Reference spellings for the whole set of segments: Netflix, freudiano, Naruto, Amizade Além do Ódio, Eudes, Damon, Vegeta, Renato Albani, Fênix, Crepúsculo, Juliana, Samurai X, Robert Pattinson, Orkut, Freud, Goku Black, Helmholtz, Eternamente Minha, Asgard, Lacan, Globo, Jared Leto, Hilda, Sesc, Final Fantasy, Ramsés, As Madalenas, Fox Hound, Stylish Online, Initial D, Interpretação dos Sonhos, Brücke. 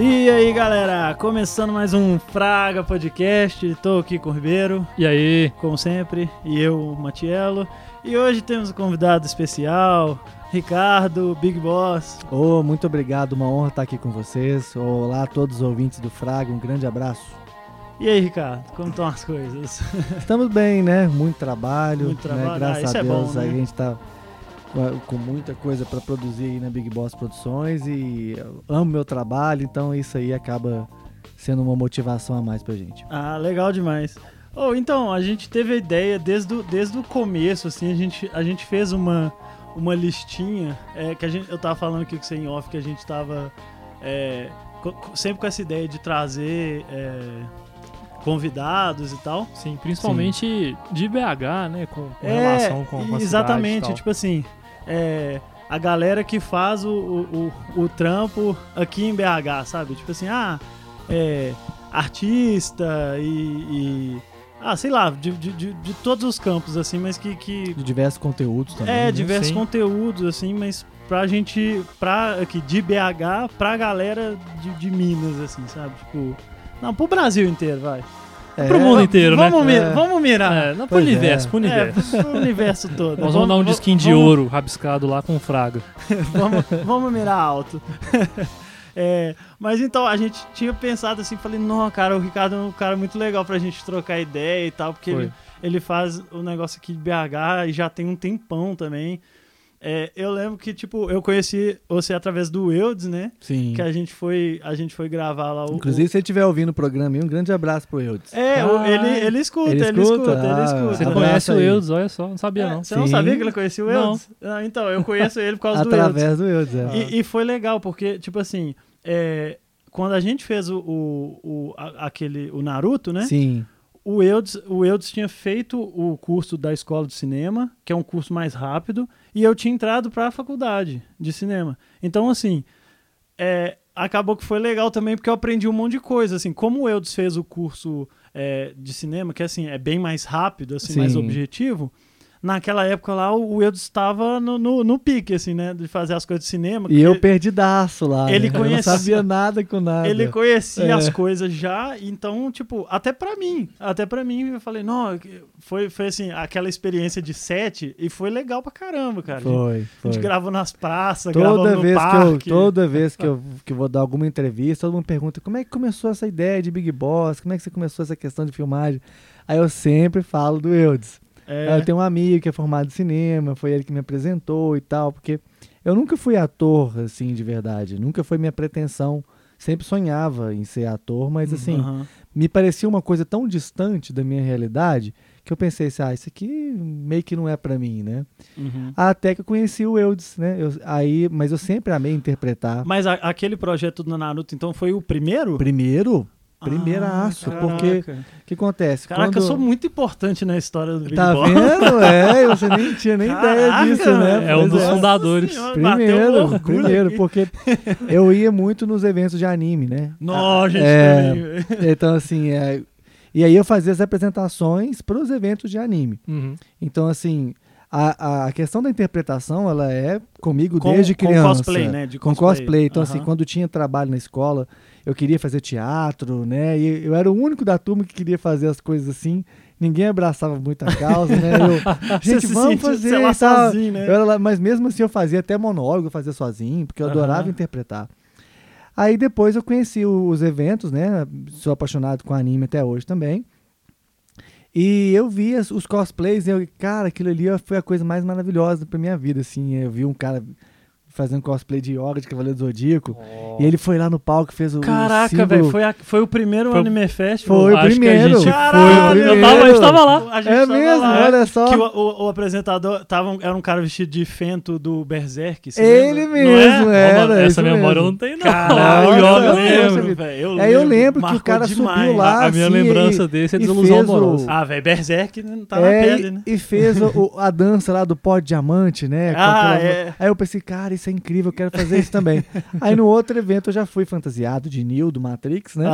E aí, galera, começando mais um Fraga Podcast, tô aqui com o Ribeiro. E aí? Como sempre, e eu, Matiello. E hoje temos um convidado especial, Ricardo, Big Boss. Oh, muito obrigado, uma honra estar aqui com vocês. Olá a todos os ouvintes do Fraga, um grande abraço. E aí, Ricardo, como estão as coisas? Estamos bem, né? Muito trabalho, né? Graças a Deus, é bom, né? Aí a gente tá com muita coisa para produzir aí na Big Boss Produções e eu amo meu trabalho, então isso aí acaba sendo uma motivação a mais pra gente. Ah, legal demais. Oh, então, a gente teve a ideia desde o começo, assim, a gente fez uma listinha, que eu tava falando aqui com você em off, que a gente tava sempre com essa ideia de trazer convidados e tal. Sim, principalmente de BH, né, com relação com a exatamente, cidade, tipo assim, a galera que faz o trampo aqui em BH, sabe? Tipo assim, artista e sei lá, de todos os campos, assim, mas que... De diversos conteúdos também. É, né? Diversos conteúdos, assim, mas pra gente, aqui de BH, pra galera de Minas, assim, sabe? Tipo... Não, pro Brasil inteiro, vai. Pro mundo inteiro, né? Vamos mirar. Não, pro universo. Pro universo todo. Nós vamos dar um disquinho de ouro rabiscado lá com o Fraga. vamos mirar alto. Mas então, a gente tinha pensado assim, falei, não, cara, o Ricardo é um cara muito legal pra gente trocar ideia e tal, porque ele faz o negócio aqui de BH e já tem um tempão também. Eu lembro que, tipo, eu conheci você através do Eudes, né? Sim. Que a gente foi gravar lá. Inclusive, se ele estiver ouvindo o programa, um grande abraço pro Eudes. Ele escuta. Você conhece o Eudes, olha só, não sabia não. Você não sabia que ele conhecia o Eudes? Não. Então, eu conheço ele por causa do Eudes. Através do Eudes, E foi legal, porque, tipo assim, quando a gente fez o Naruto, né? Sim. O Eudes tinha feito o curso da Escola de Cinema, que é um curso mais rápido, e eu tinha entrado para a faculdade de cinema. Então, assim, acabou que foi legal também, porque eu aprendi um monte de coisa. Assim, como o Eudes fez o curso de cinema, que assim, é bem mais rápido, assim, mais objetivo, naquela época lá o Eudes estava no pique, assim, né, de fazer as coisas de cinema. E eu perdidaço lá, ele conhecia, não sabia nada com nada. Ele conhecia as coisas já, então, tipo, até pra mim, eu falei, não, foi assim, aquela experiência de set e foi legal pra caramba, cara. A gente gravou nas praças, gravou no parque. Toda vez que eu vou dar alguma entrevista, todo mundo pergunta, como é que começou essa ideia de Big Boss? Como é que você começou essa questão de filmagem? Aí eu sempre falo do Eudes. Eu tenho um amigo que é formado em cinema, foi ele que me apresentou e tal, porque eu nunca fui ator, assim, de verdade, nunca foi minha pretensão, sempre sonhava em ser ator, mas assim, me parecia uma coisa tão distante da minha realidade, que eu pensei assim, isso aqui meio que não é pra mim, né? Uhum. Até que eu conheci o Eudes, né? Mas eu sempre amei interpretar. Mas aquele projeto do Naruto, então, foi o primeiro? Primeiraço, porque o que acontece? Caraca, eu sou muito importante na história do Big Boss. Tá vendo? Você nem tinha nem ideia disso, né? Um dos fundadores. Senhora, primeiro, porque eu ia muito nos eventos de anime, né? Nossa, gente. Então, assim, e aí eu fazia as apresentações para os eventos de anime. Uhum. Então, assim, a questão da interpretação, ela é comigo desde criança. Com cosplay, né? Então, assim, quando tinha trabalho na escola... Eu queria fazer teatro, né? E eu era o único da turma que queria fazer as coisas assim. Ninguém abraçava muito a causa, né? Gente, vamos fazer. Sei lá, sozinho, né? Eu era lá, mas mesmo assim eu fazia até monólogo, eu fazia sozinho, porque eu adorava interpretar. Aí depois eu conheci os eventos, né? Sou apaixonado com anime até hoje também. E eu vi os cosplays e eu, cara, aquilo ali foi a coisa mais maravilhosa pra minha vida, assim. Eu vi um cara fazendo cosplay de yoga de Cavaleiro do Zodíaco. E ele foi lá no palco, fez o caraca, velho, foi o primeiro Anime Fest. Foi o primeiro. Eu tava lá. A gente tava mesmo, olha só. Que o apresentador era um cara vestido de Fento do Berserk. Ele mesmo, era. Essa memória eu não tenho, não. Caralho, eu lembro. Aí eu lembro que o cara subiu lá. A minha lembrança desse é desilusão amorosa. Velho, Berserk não tá na pele, né? E fez a dança lá do pó de diamante, né? Aí eu pensei, cara, isso isso é incrível, eu quero fazer isso também. Aí no outro evento eu já fui fantasiado de Neo, do Matrix, né?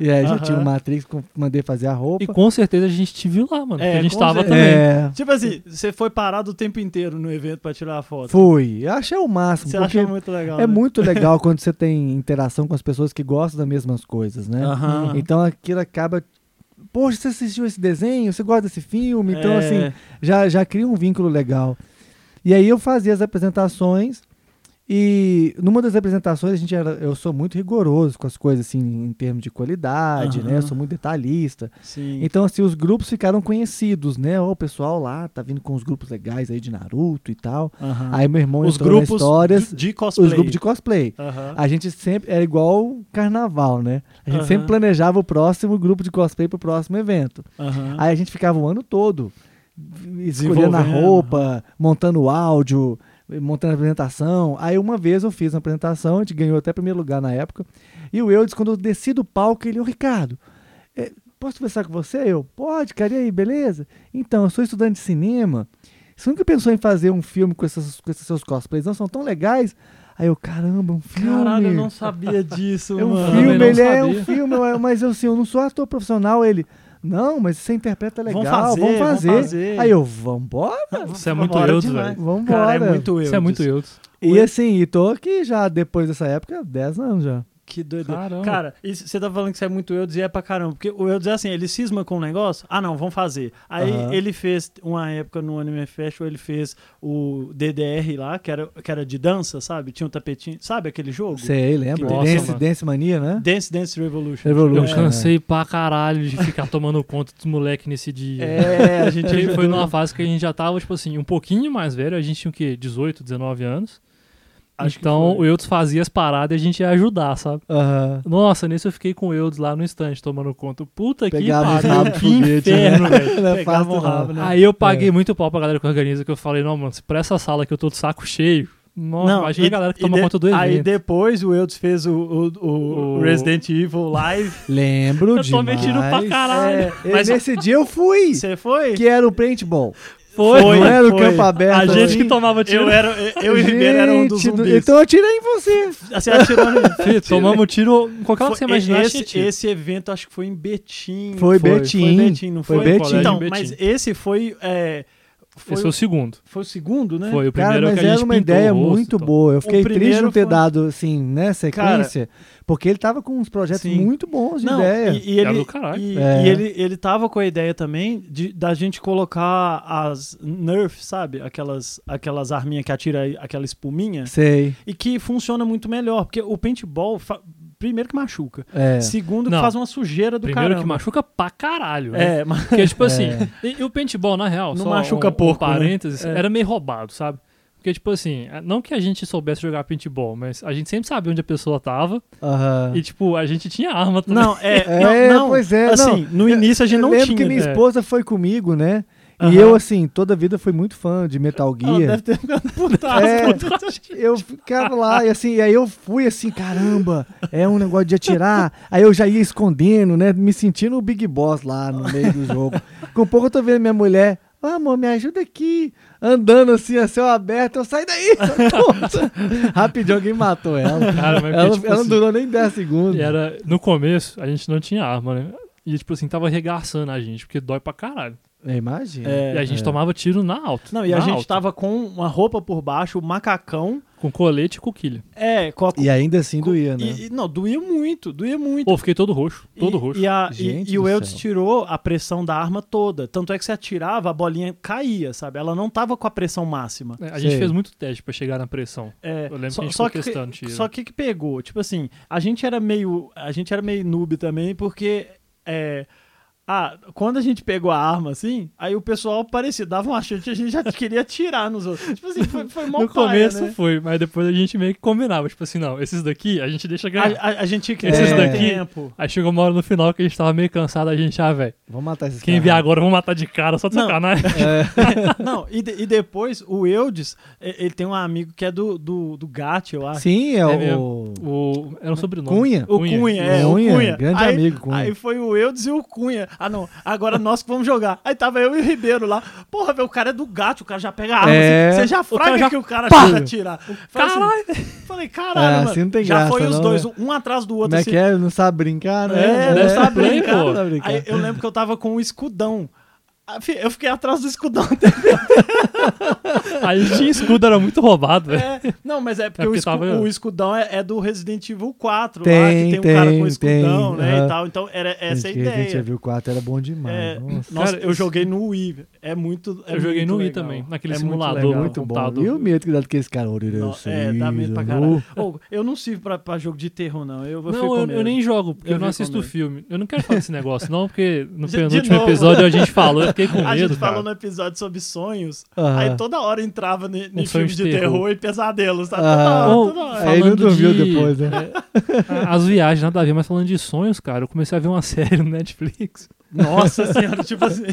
E aí já tinha o Matrix, mandei fazer a roupa. E com certeza a gente te viu lá, mano. É, a gente tava também. Tipo assim, você foi parado o tempo inteiro no evento pra tirar a foto. Fui. Eu achei o máximo. Você achou muito legal. É, né? Muito legal quando você tem interação com as pessoas que gostam das mesmas coisas, né? Então aquilo acaba... Poxa, você assistiu esse desenho? Você gosta desse filme? Então, assim, já cria um vínculo legal. E aí eu fazia as apresentações e numa das apresentações eu sou muito rigoroso com as coisas, assim, em termos de qualidade, né? Eu sou muito detalhista. Sim. Então, assim, os grupos ficaram conhecidos, né? O pessoal lá tá vindo com os grupos legais aí de Naruto e tal. Aí meu irmão entrou nas histórias. Os grupos de cosplay. A gente sempre... Era igual carnaval, né? A gente sempre planejava o próximo grupo de cosplay pro próximo evento. Aí a gente ficava o ano todo escolhendo a roupa, montando o áudio, montando a apresentação. Aí uma vez eu fiz uma apresentação, a gente ganhou até primeiro lugar na época, e o Eudes, quando eu desci do palco, ele: ô Ricardo, posso conversar com você? Eu: pode, cara, e aí, beleza? Então, eu sou estudante de cinema, você nunca pensou em fazer um filme com esses seus cosplays? Não, são tão legais. Aí eu: caramba, um filme. Caralho, eu não sabia disso, mano. É um filme, ele é um filme, mas eu, assim, eu não sou ator profissional. Ele: não, mas você interpreta legal, vamos fazer. Aí eu: vambora? Você é muito Eudes, velho. Vambora. Cara, é muito Eudes. Você é muito Eudes. E assim, e tô aqui já, depois dessa época, 10 anos já. Que doido. Cara, você tá falando que você é muito Eudes e é pra caramba. Porque o Eudes é assim, ele cisma com um negócio, ah não, vamos fazer. Aí ele fez, uma época no Anime Fest, ele fez o DDR lá, que era de dança, sabe? Tinha um tapetinho, sabe aquele jogo? Sei, lembro. Dance Mania, né? Dance Revolution. Eu cansei pra caralho de ficar tomando conta dos moleques nesse dia. A gente foi numa fase que a gente já tava, tipo assim, um pouquinho mais velho, a gente tinha o quê? 18, 19 anos. Então o Eudes fazia as paradas e a gente ia ajudar, sabe? Nossa, nesse eu fiquei com o Eudes lá no stand tomando conta. Puta que pariu, que inferno, velho. Pegava um rabo, né? Aí eu paguei muito pau pra galera que organiza, que eu falei: não, mano, se pra essa sala que eu tô de saco cheio, nossa, imagina a galera que toma conta do evento. Aí depois o Eudes fez o Resident Evil Live. Lembro disso. Eu tô mentindo pra caralho. Mas nesse dia eu fui. Você foi? Que era o paintball. Foi. Campo aberto. A gente que tomava tiro. Eu e o Ribeiro era um dos zumbis. Então eu atirei em você. Você atirou em mim. Tomamos tiro em qualquer hora que você imaginar. Esse evento acho que foi em Betim. Foi Betim. Então, mas esse foi... esse foi o segundo. Foi o segundo, né? Foi o primeiro. Cara, mas era uma ideia muito boa. Eu fiquei triste de não ter dado, assim, né, sequência. Porque ele tava com uns projetos muito bons de ideia. E ele tava com a ideia também da gente colocar as Nerf, sabe? Aquelas arminhas que atira aquela espuminha. Sei. E que funciona muito melhor. Porque o paintball... Primeiro que machuca. Segundo que faz uma sujeira do caramba. Primeiro que machuca pra caralho. Né? Mas... Porque, tipo assim, e o paintball, na real, não só machuca porco, parênteses, né? Era meio roubado, sabe? Porque, tipo assim, não que a gente soubesse jogar paintball, mas a gente sempre sabia onde a pessoa tava. E, tipo, a gente tinha arma também. Assim, no início a gente não tinha. Eu lembro que minha esposa foi comigo, né? E eu, assim, toda a vida fui muito fã de Metal Gear. Ela deve ter ficado putaço. Eu ficava lá, e assim, aí eu fui assim, caramba, é um negócio de atirar. Aí eu já ia escondendo, né, me sentindo o Big Boss lá no meio do jogo. Com pouco eu tô vendo minha mulher: ah, amor, me ajuda aqui. Andando assim, a céu aberto, eu saí daí. Rapidinho, alguém matou ela. Cara, mas ela, tipo, ela não durou nem 10 segundos. No começo, a gente não tinha arma, né? E, tipo assim, tava arregaçando a gente, porque dói pra caralho. Imagina. E a gente tomava tiro na alta. Não, e a gente tava com uma roupa por baixo, um macacão. Com colete e coquilha. E ainda assim doía, né? Não, doía muito. Pô, fiquei todo roxo. E o Eudes tirou a pressão da arma toda. Tanto é que você atirava, a bolinha caía, sabe? Ela não tava com a pressão máxima. A gente fez muito teste pra chegar na pressão. Eu lembro que a gente ficou testando tiro. Só que pegou? Tipo assim, a gente era meio noob também, porque... quando a gente pegou a arma, assim, aí o pessoal parecia, dava uma chance, a gente já queria atirar nos outros. Tipo assim, foi mó paia, no começo, né? Foi, mas depois a gente meio que combinava. Tipo assim, não, esses daqui a gente deixa ganhar. A gente quer tempo. Aí chegou uma hora no final que a gente tava meio cansado, a gente, velho, vamos matar esses caras. Quem vier agora, vamos matar de cara, só de sacanagem. Não, e depois, o Eudes, ele tem um amigo que é do GAT, eu acho. Sim, é o... Era o sobrenome. Cunha? O Cunha, o Cunha. Grande aí, amigo, Cunha. Aí foi o Eudes e o Cunha. Ah, não. Agora nós que vamos jogar. Aí tava eu e o Ribeiro lá. Porra, velho, o cara é do gato, o cara já pega a arma. Assim, você já fraga já... que o cara já atira. Caralho. Falei, caralho, mano. Assim não tem graça, já foi os dois, um atrás do outro. Como é que é? Não sabe brincar, né? É, não sabe brincar. Aí eu lembro que eu tava com um escudão. Eu fiquei atrás do escudão. Aí tinha escudo, era muito roubado, velho. Não, mas é porque, o escudão é do Resident Evil 4, lá, que tem um cara com escudão, né, e tal. Então, era essa a ideia. Resident Evil 4 era bom demais. Nossa, cara, eu joguei no Wii. Eu joguei no Wii também, naquele simulador. Muito bom. E o medo que dá do que esse cara... dá medo pra caralho. Eu não sirvo pra jogo de terror, não. Eu nem jogo, porque eu não assisto filme. Eu não quero falar desse negócio, não, porque no penúltimo episódio a gente falou... A gente falou no episódio sobre sonhos, aí toda hora entrava em filmes de terror e pesadelos, tá? Toda hora. Aí não dormiu depois, né? As viagens, nada a ver, mas falando de sonhos, cara, eu comecei a ver uma série no Netflix. Nossa senhora, tipo assim...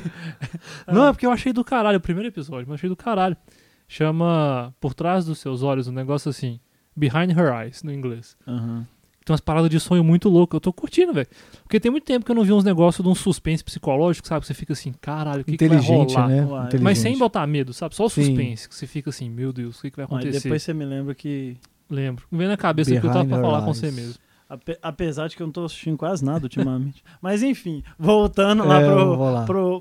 Não, é porque eu achei do caralho, o primeiro episódio, mas achei do caralho. Chama Por Trás dos Seus Olhos, um negócio assim, Behind Her Eyes, no inglês. Tem umas paradas de sonho muito loucas. Eu tô curtindo, velho. Porque tem muito tempo que eu não vi uns negócios de um suspense psicológico, sabe? Que você fica assim, caralho, o que vai rolar? Né? Inteligente. Mas sem botar medo, sabe? Só o suspense. Que você fica assim, meu Deus, o que vai acontecer? Mas depois você me lembra que... Lembro. Vem na cabeça que eu tava pra falar com você mesmo. Apesar de que eu não tô assistindo quase nada ultimamente. Mas enfim, voltando lá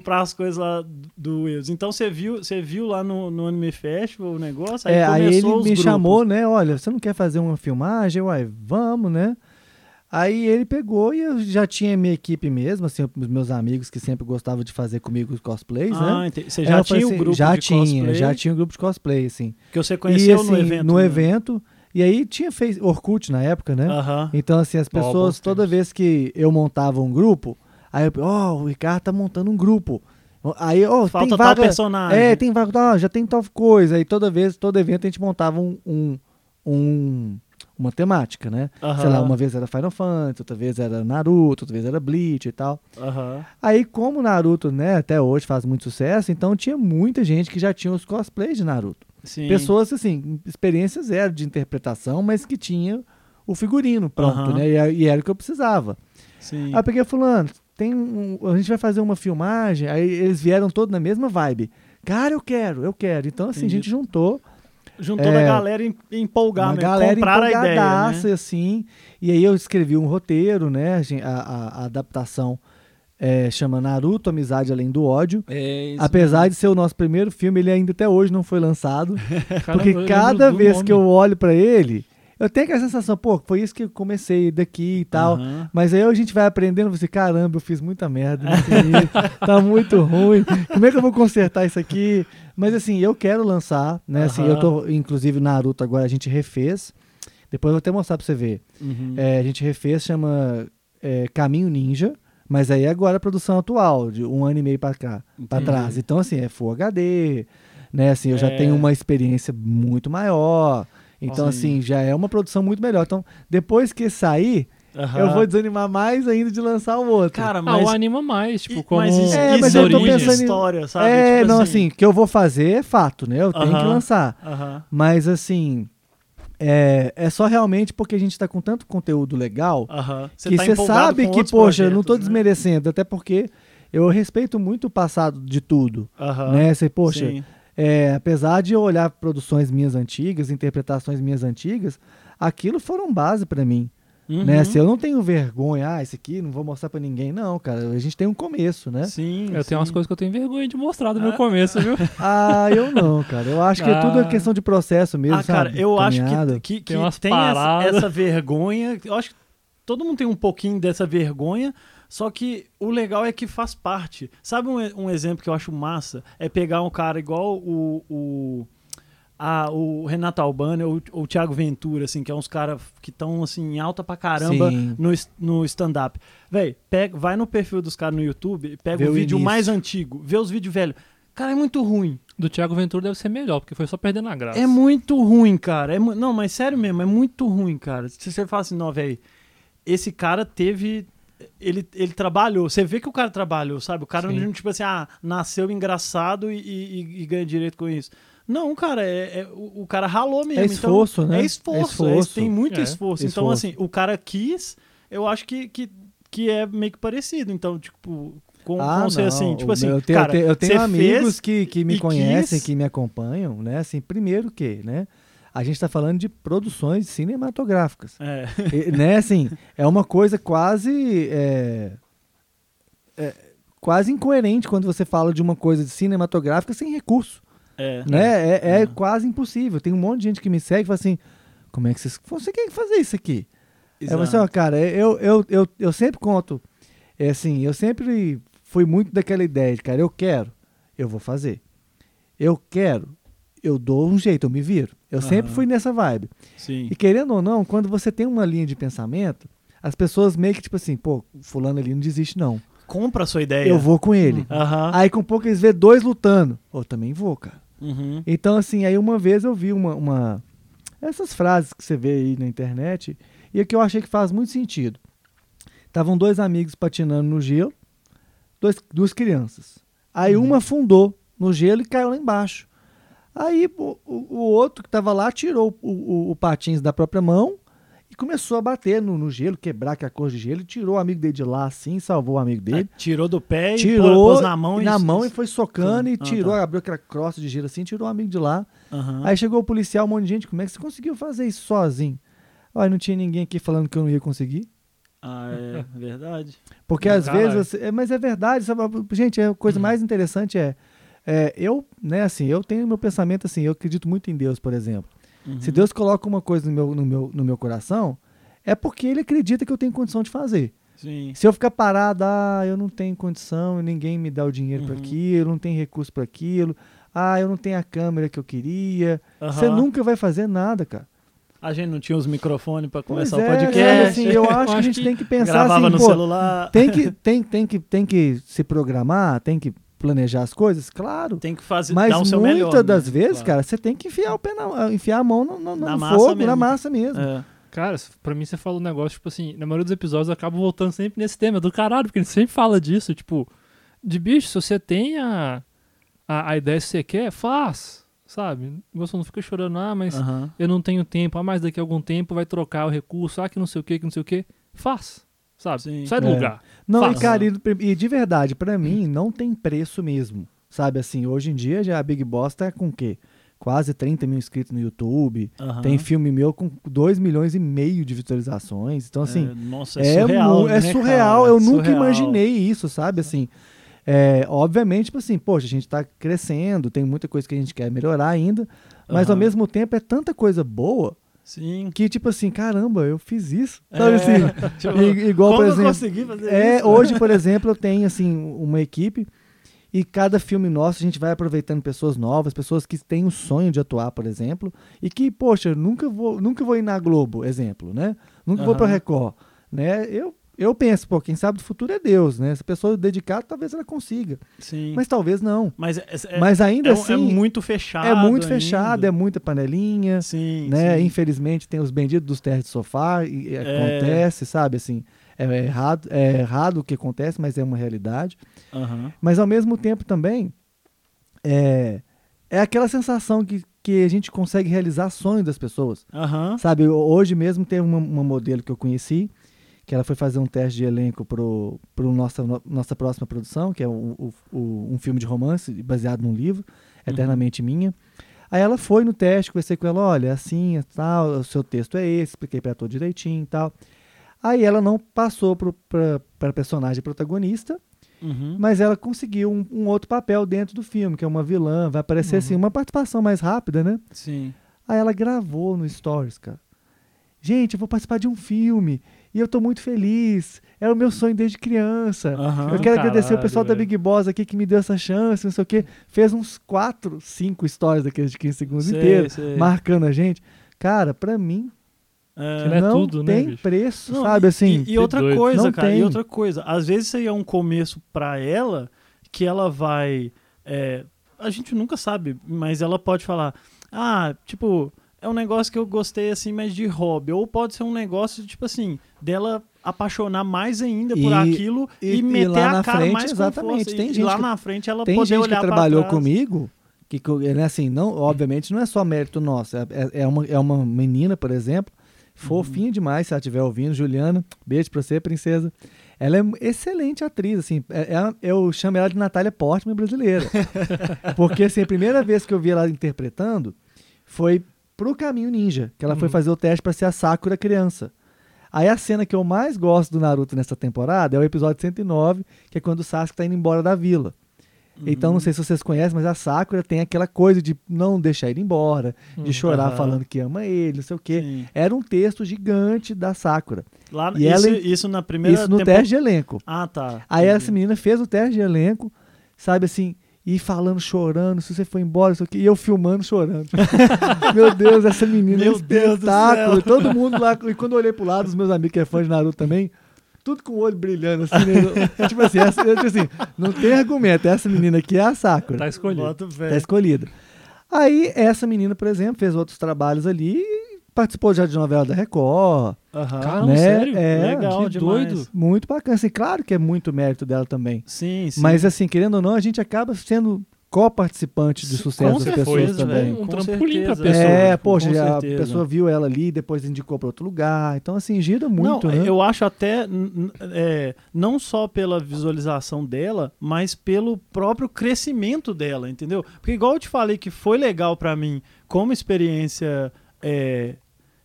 pras coisas lá do Eudes. Então você viu lá no Anime Festival o negócio? Aí começou ele me chamou, né? Olha, você não quer fazer uma filmagem? Uai, vamos, né? Aí ele pegou e eu já tinha minha equipe mesmo, assim, os meus amigos que sempre gostavam de fazer comigo os cosplays, né? Você já tinha o grupo de cosplay? Já tinha o grupo de cosplay, assim. Que você conheceu e, assim, no evento. E aí tinha feito Orkut na época, né? Então, assim, as pessoas, toda vez que eu montava um grupo, aí eu, o Ricardo tá montando um grupo. Aí, falta tem vaga, tal personagem. Tem vaga, já tem tal coisa. Aí toda vez, todo evento, a gente montava uma temática, né? Sei lá, uma vez era Final Fantasy, outra vez era Naruto, outra vez era Bleach e tal. Aí, como Naruto, né, até hoje faz muito sucesso, então tinha muita gente que já tinha os cosplays de Naruto. Sim. Pessoas, assim, experiência zero de interpretação, mas que tinha o figurino pronto, né? E era o que eu precisava. Sim. Aí eu peguei fulano, a gente vai fazer uma filmagem, aí eles vieram todos na mesma vibe. Cara, eu quero. Então, assim, a gente juntou. Juntou a galera empolgada, compraram a ideia, né? Assim, e aí eu escrevi um roteiro, né? A adaptação... chama Naruto, Amizade Além do Ódio. Apesar de ser o nosso primeiro filme, ele ainda até hoje não foi lançado. Porque cada vez que eu olho pra ele, eu tenho aquela sensação, pô, foi isso que eu comecei daqui e tal. Mas aí a gente vai aprendendo, você, caramba, eu fiz muita merda, tá muito ruim, como é que eu vou consertar isso aqui? Mas assim, eu quero lançar, né? Assim, eu tô, inclusive, Naruto agora a gente refez, depois eu vou até mostrar pra você ver. A gente refez, chama Caminho Ninja. Mas aí agora a produção atual, de um ano e meio pra trás. Então, assim, é Full HD, né? Assim, eu já tenho uma experiência muito maior. Então, assim, já é uma produção muito melhor. Então, depois que sair, eu vou desanimar mais ainda de lançar o outro. Cara, mas... o anima mais, tipo, como... mas eu tô pensando em... história, sabe? Tipo não, assim, o que eu vou fazer é fato, né? Eu tenho que lançar. Mas, assim... É só realmente porque a gente tá com tanto conteúdo legal que você sabe que, poxa, eu não tô desmerecendo, até porque eu respeito muito o passado de tudo, né? Você, poxa, apesar de eu olhar produções minhas antigas, interpretações minhas antigas, aquilo foram base pra mim, né? Se eu não tenho vergonha, esse aqui não vou mostrar pra ninguém, não, cara, a gente tem um começo, né? Sim, eu tenho umas coisas que eu tenho vergonha de mostrar do meu começo, viu? Eu não, cara, eu acho que é tudo questão de processo mesmo, sabe? Cara, eu acho que tem essa vergonha, eu acho que todo mundo tem um pouquinho dessa vergonha, só que o legal é que faz parte. Sabe um exemplo que eu acho massa? É pegar um cara igual o Renato Albani ou o Thiago Ventura, assim, que é uns caras que estão, assim, em alta pra caramba no stand-up. Véi, vai no perfil dos caras no YouTube, pega o vídeo mais antigo, vê os vídeos velhos. Cara, é muito ruim. Do Thiago Ventura deve ser melhor, porque foi só perdendo a graça. É muito ruim, cara. Não, mas sério mesmo, é muito ruim, cara. Se você fala assim, não, véi, esse cara teve... Ele trabalhou, você vê que o cara trabalhou, sabe? O cara não, tipo assim, nasceu engraçado e ganha direito com isso. Não, cara, o cara ralou mesmo. É esforço, então, né? É esforço. Tem muito esforço. Então, assim, o cara quis, eu acho que é meio que parecido. Então, tipo, com ser assim, tipo assim, cara, eu tenho amigos que me conhecem, que me acompanham, né? Assim, primeiro que, né? A gente tá falando de produções cinematográficas. É. E, né, assim, é uma coisa quase... quase incoerente quando você fala de uma coisa cinematográfica sem recurso. É. Né? É quase impossível. Tem um monte de gente que me segue e fala assim, como é que você quer fazer isso aqui? Exato. Eu falo assim, ó, cara, eu sempre conto, assim, eu sempre fui muito daquela ideia de, cara, eu quero, eu vou fazer. Eu quero, eu dou um jeito, eu me viro. Eu sempre fui nessa vibe. Sim. E querendo ou não, quando você tem uma linha de pensamento, as pessoas meio que tipo assim, pô, fulano ali não desiste não. Compra a sua ideia. Eu vou com ele. Uhum. Aí com pouco eles vê dois lutando. Eu também vou, cara. Uhum. Então assim, aí uma vez eu vi uma... Essas frases que você vê aí na internet e que eu achei que faz muito sentido. Estavam dois amigos patinando no gelo, duas crianças. Aí uma afundou no gelo e caiu lá embaixo. Aí o outro que estava lá tirou o patins da própria mão e começou a bater no gelo, quebrar que a cor de gelo, tirou o amigo dele de lá assim, salvou o amigo dele. Tirou do pé e pôs na mão. E foi socando e tirou, abriu aquela crosta de gelo assim, tirou o amigo de lá. Uhum. Aí chegou o policial, um monte de gente, como é que você conseguiu fazer isso sozinho? Aí não tinha ninguém aqui falando que eu não ia conseguir. Ah, é verdade. Porque às vezes... Mas é verdade, sabe? Gente, a coisa mais interessante eu, né, assim, eu tenho meu pensamento assim, eu acredito muito em Deus, por exemplo. Uhum. Se Deus coloca uma coisa no meu coração, é porque ele acredita que eu tenho condição de fazer. Sim. Se eu ficar parado, eu não tenho condição, ninguém me dá o dinheiro para aquilo, não tem recurso para aquilo, eu não tenho a câmera que eu queria. Uhum. Você nunca vai fazer nada, cara. A gente não tinha os microfones para começar o podcast. Cara, assim, eu acho que a gente tem que pensar gravava assim, no celular. Tem que se programar, tem que planejar as coisas, claro. Tem que fazer, mas dar o seu melhor. Mas muitas das vezes, cara, você tem que enfiar enfiar a mão no fogo, mesmo. Na massa mesmo. É. Cara, pra mim você falou um negócio, tipo assim, na maioria dos episódios eu acabo voltando sempre nesse tema do caralho, porque a gente sempre fala disso, tipo, de bicho, se você tem a ideia que você quer, faz, sabe? Você não fica chorando, mas eu não tenho tempo, mas daqui a algum tempo vai trocar o recurso, que não sei o quê, faz. Sabe? Sim. Sai do lugar. Não, e de verdade, pra mim, não tem preço mesmo. Sabe, assim, hoje em dia já a Big Boss tá com o quê? Quase 30 mil inscritos no YouTube. Uhum. Tem filme meu com 2 milhões e meio de visualizações. Então, assim... Nossa, é surreal. Né, surreal. Cara? Eu nunca imaginei isso, sabe? Assim, obviamente, tipo assim, poxa, a gente tá crescendo, tem muita coisa que a gente quer melhorar ainda, mas ao mesmo tempo é tanta coisa boa. Sim. Que tipo assim, caramba, eu fiz isso. Sabe assim? Tipo, igual, como por exemplo, eu consegui fazer isso? Hoje, por exemplo, eu tenho assim, uma equipe e cada filme nosso a gente vai aproveitando pessoas novas, pessoas que têm o sonho de atuar, por exemplo, e que, poxa, nunca vou ir na Globo, exemplo, né? Nunca vou pra Record, né? Eu penso, pô, quem sabe do futuro é Deus, né? Se a pessoa dedicar, talvez ela consiga. Sim. Mas talvez não. Mas ainda assim... É muito fechado. É muita panelinha. Sim, né? Sim. Infelizmente, tem os benditos dos terras de sofá. E acontece, sabe? Assim, é errado o que acontece, mas é uma realidade. Uhum. Mas, ao mesmo tempo, também, é aquela sensação que a gente consegue realizar sonhos das pessoas. Uhum. Sabe? Hoje mesmo, tem uma modelo que eu conheci, que ela foi fazer um teste de elenco pro nossa próxima produção, que é um filme de romance baseado num livro, Eternamente Minha. Aí ela foi no teste, conversei com ela, olha, assim, tal, o seu texto é esse, expliquei pra ela direitinho e tal. Aí ela não passou pra personagem protagonista, mas ela conseguiu um outro papel dentro do filme, que é uma vilã, vai aparecer assim, uma participação mais rápida, né? Sim. Aí ela gravou no Stories, cara. Gente, eu vou participar de um filme... E eu tô muito feliz. Era o meu sonho desde criança. Uhum, eu quero agradecer o pessoal da Big Boss aqui que me deu essa chance, não sei o quê. Fez uns 4-5 stories daqueles de 15 segundos inteiros, marcando a gente. Cara, pra mim, não é tudo, tem preço, não, sabe? Assim, e outra coisa, não, cara, tem. E outra coisa. Às vezes isso aí é um começo pra ela, que ela vai... a gente nunca sabe, mas ela pode falar, tipo... É um negócio que eu gostei, assim, mas de hobby. Ou pode ser um negócio, tipo assim, dela apaixonar mais ainda por aquilo e meter a cara mais com força. Tem gente lá na frente ela poder olhar pra trás. Tem gente que trabalhou comigo que assim, não, obviamente não é só mérito nosso, é uma menina, por exemplo, fofinha demais, se ela estiver ouvindo, Juliana, beijo pra você, princesa. Ela é excelente atriz, assim, eu chamo ela de Natália Portman brasileira, porque assim, a primeira vez que eu vi ela interpretando foi pro Caminho Ninja, que ela foi fazer o teste pra ser a Sakura criança. Aí a cena que eu mais gosto do Naruto nessa temporada é o episódio 109, que é quando o Sasuke tá indo embora da vila. Então, não sei se vocês conhecem, mas a Sakura tem aquela coisa de não deixar ele embora, de chorar falando que ama ele, não sei o quê. Sim. Era um texto gigante da Sakura. Lá, e isso na primeira temporada? Isso no teste de elenco. Ah, tá. Aí essa menina fez o teste de elenco, sabe assim, e falando, chorando, se você for embora, não sei o quê, e eu filmando, chorando. Meu Deus, essa menina, meu Deus do céu. Todo mundo lá, e quando eu olhei pro lado, os meus amigos que é fã de Naruto também, tudo com o olho brilhando, assim, né? Tipo assim, não tem argumento, essa menina aqui é a Sakura. Tá escolhida. Aí, essa menina, por exemplo, fez outros trabalhos ali, participou já de novela da Record. Caramba, né? Sério? Legal, que demais. Doido. Muito bacana, assim, claro que é muito mérito dela também. Sim, sim. Mas assim, querendo ou não, a gente acaba sendo co-participante de sucesso com certeza, das pessoas também. Um trampolim pra pessoa. A pessoa viu ela ali, depois indicou pra outro lugar. Então, assim, gira muito, não, né? Eu acho até, não só pela visualização dela, mas pelo próprio crescimento dela, entendeu? Porque igual eu te falei que foi legal pra mim como experiência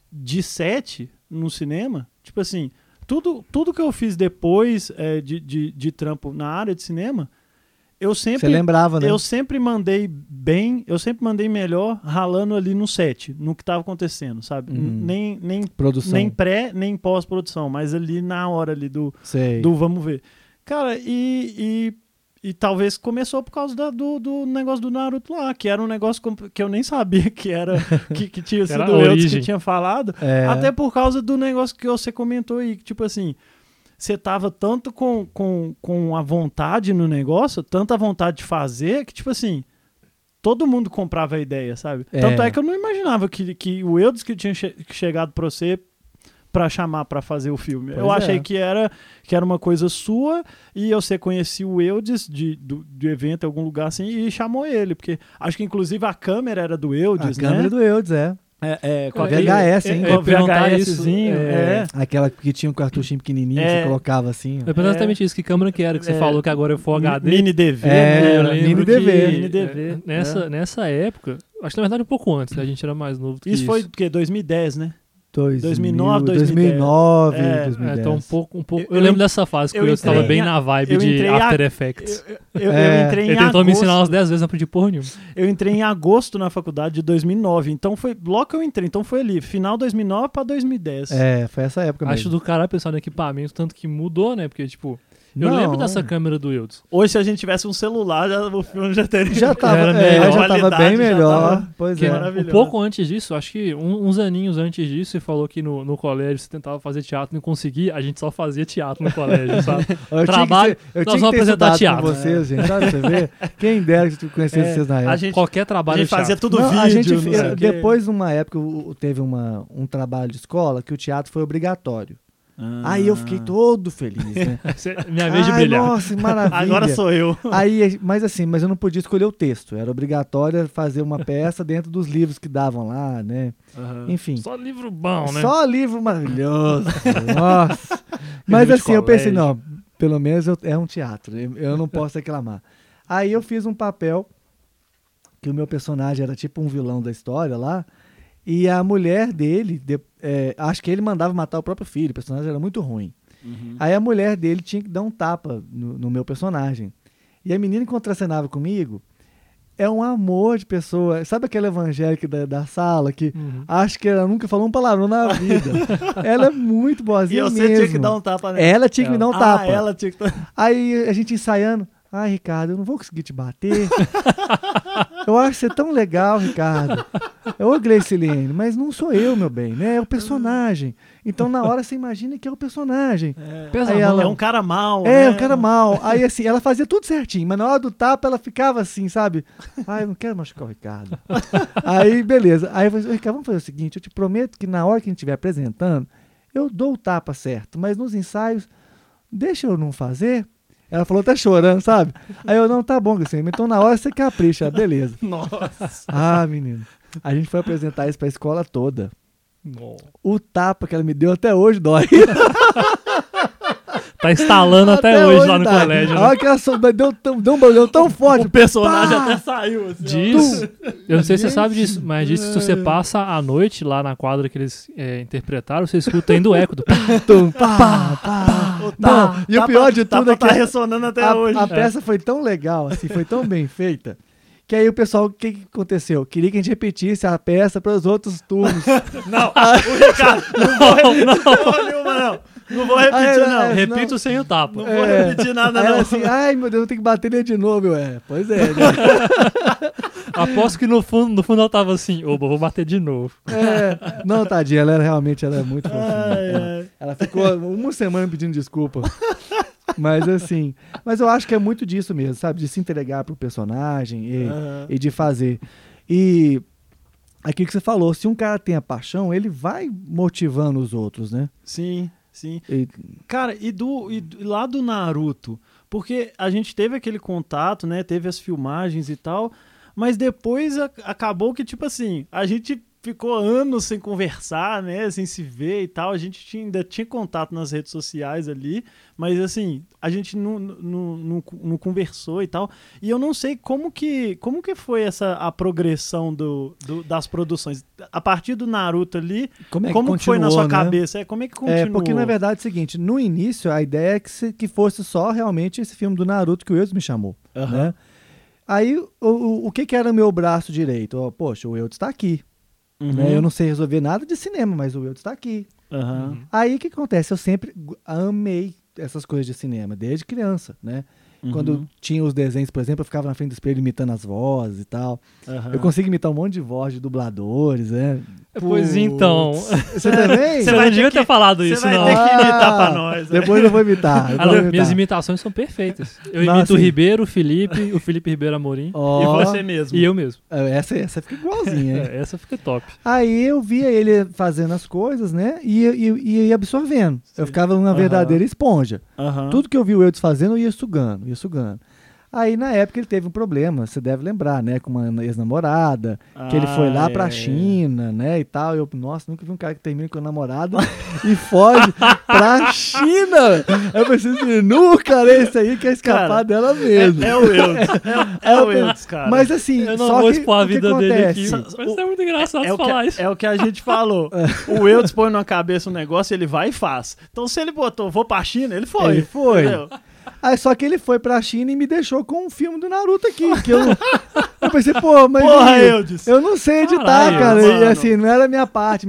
de set no cinema, tipo assim, tudo que eu fiz depois de trampo na área de cinema, você lembrava, né? Eu sempre mandei bem, eu sempre mandei melhor ralando ali no set, no que tava acontecendo, sabe? Nem pré, nem pós-produção, mas ali na hora ali do vamos ver. Cara, e talvez começou por causa do negócio do Naruto lá, que era um negócio que eu nem sabia que era, que tinha sido o Eudes que tinha falado, até por causa do negócio que você comentou aí, que tipo assim... Você tava tanto com a vontade no negócio, tanta vontade de fazer, que tipo assim, todo mundo comprava a ideia, sabe? Tanto é que eu não imaginava que o Eudes que tinha chegado pra você pra chamar pra fazer o filme. Pois eu achei que era uma coisa sua e você conhecia o Eudes do evento em algum lugar assim e chamou ele, porque acho que inclusive a câmera era do Eudes, né? A câmera do Eudes, com a VHS, hein? Com a VHSzinho. Aquela que tinha um cartuchinho pequenininho, que colocava assim. Ó. É exatamente isso, que câmera que era, que você falou que agora é Full HD. Mini DV. Mini DV. Nessa época, acho que na verdade um pouco antes, né? A gente era mais novo do que isso. Isso foi o quê? 2010, né? 2009, 2010. Então um pouco. Eu lembro dessa fase, que eu estava bem na vibe de After Effects. Eu entrei em agosto. Ele tentou me ensinar umas 10 vezes, não aprendi porra nenhuma. Eu entrei em agosto na faculdade de 2009, então foi logo que eu entrei. Então foi ali, final 2009 pra 2010. Foi essa época mesmo. Acho do caralho pensar no equipamento, tanto que mudou, né? Porque, tipo... Eu lembro dessa câmera do Eudes. Hoje, se a gente tivesse um celular, o filme já teria... Já tava bem melhor. Um pouco antes disso, acho que uns aninhos antes disso, você falou que no colégio você tentava fazer teatro e não conseguia. A gente só fazia teatro no colégio, sabe? Nós vamos apresentar teatro. Eu tinha que ter estudado com vocês, gente. Sabe, você vê? Quem dera que conhecesse vocês na época. Qualquer trabalho, a gente fazia tudo vídeo. A gente fez, depois, numa época, teve um trabalho de escola que o teatro foi obrigatório. Aí eu fiquei todo feliz, né? Minha vez de brilhar. Nossa, maravilha. Agora sou eu. Aí, mas eu não podia escolher o texto. Era obrigatório fazer uma peça dentro dos livros que davam lá, né? Enfim. Só livro bom, né? Só livro maravilhoso. Nossa. Mas assim, eu pensei, não, pelo menos é um teatro. Eu não posso reclamar. Aí eu fiz um papel que o meu personagem era tipo um vilão da história lá. E a mulher dele, acho que ele mandava matar o próprio filho, o personagem era muito ruim. Aí a mulher dele tinha que dar um tapa no meu personagem. E a menina que contracenava comigo é um amor de pessoa. Sabe aquela evangélica da sala que acho que ela nunca falou um palavrão na vida? Ela é muito boazinha mesmo. E você tinha que dar um tapa, né? Ela tinha que me dar um tapa. Ela tinha que... Aí a gente ensaiando... Ai, Ricardo, eu não vou conseguir te bater. Eu acho você tão legal, Ricardo. Ô, Gleicilene, mas não sou eu, meu bem, né? É o personagem. Então, na hora, você imagina que é o personagem. É um cara mal, né? É, um cara mal. Aí, assim, ela fazia tudo certinho, mas na hora do tapa, ela ficava assim, sabe? Ai, eu não quero machucar o Ricardo. Aí, beleza. Aí, eu falei, Ricardo, vamos fazer o seguinte, eu te prometo que na hora que a gente estiver apresentando, eu dou o tapa certo, mas nos ensaios, deixa eu não fazer... Ela falou até chorando, sabe? Aí eu, não, tá bom, assim, então na hora você capricha, beleza. Nossa. Ah, menino. A gente foi apresentar isso pra escola toda. Nossa. O tapa que ela me deu até hoje dói. Tá instalando até hoje lá no tá. colégio. Né? A hora que ela deu um bagulho tão forte. O personagem pá, até saiu. Assim, diz, eu não sei se você sabe disso, mas diz que se você passa a noite lá na quadra que eles interpretaram, você escuta ainda o eco do pá, tum, pá, pá, pá, pá, pá. E o pior de tudo é que tá ressonando até hoje. A peça foi tão legal, assim, foi tão bem feita. Que aí o pessoal, o que aconteceu? Queria que a gente repetisse a peça para os outros turnos. Não, o Ricardo, não vou repetir. Repito sem o tapa. Não vou repetir nada, não. Assim, ai, meu Deus, eu tenho que bater nele de novo, ué. Pois é. Né? Aposto que no fundo ela tava assim, oba, vou bater de novo. É, não, tadinha, ela realmente é muito fofinha. Ela ficou uma semana pedindo desculpa. Mas assim, mas eu acho que é muito disso mesmo, sabe? De se entregar pro personagem e de fazer. E aquilo que você falou, se um cara tem a paixão, ele vai motivando os outros, né? Sim, sim. E... Cara, e lá do Naruto, porque a gente teve aquele contato, né? Teve as filmagens e tal, mas depois acabou que, tipo assim, a gente... Ficou anos sem conversar, né? Sem se ver e tal. A gente ainda tinha contato nas redes sociais ali, mas assim, a gente não conversou e tal. E eu não sei como que foi a progressão das produções. A partir do Naruto ali, como que foi na sua cabeça? Né? Como é que continuou? É, porque na verdade é o seguinte, no início a ideia é que fosse só realmente esse filme do Naruto que o Eudes me chamou, né? Aí o que era o meu braço direito? Oh, poxa, o Eudes está aqui. Uhum. Né? Eu não sei resolver nada de cinema, mas o Eudes está aqui. Uhum. Aí o que acontece? Eu sempre amei essas coisas de cinema, desde criança, né? Uhum. Quando tinha os desenhos, por exemplo, eu ficava na frente do espelho imitando as vozes e tal. Uhum. Eu consigo imitar um monte de voz de dubladores, né? Pois então. Você também? Você não devia ter falado isso, não. Você vai ter que imitar pra nós. Né? Depois eu vou imitar. Minhas imitações são perfeitas. Eu imito o Ribeiro, o Felipe Ribeiro Amorim. Oh. E você mesmo. E eu mesmo. Essa fica igualzinha, hein? Essa fica top. Aí eu via ele fazendo as coisas, né? E absorvendo. Sim. Eu ficava uma verdadeira esponja. Tudo que eu vi o Eudes fazendo, eu ia sugando. Aí, na época, ele teve um problema, você deve lembrar, né? Com uma ex-namorada, que ele foi lá pra China, né? E tal. Eu, nossa, nunca vi um cara que termina com a namorada e foge pra China. Eu preciso dizer, cara, é isso aí que é escapar dela mesmo. É o Eudes. É o Eudes, cara. Mas assim, eu não vou expor a vida dele aqui. Mas é muito engraçado falar isso. É o que a gente falou. O Eudes põe na cabeça um negócio, ele vai e faz. Então, se ele botou, vou pra China, ele foi. Ele foi. Entendeu? Aí só que ele foi pra China e me deixou com um filme do Naruto aqui, que eu pensei, pô, mas porra, eu não sei editar, cara, mano. E assim, não era minha parte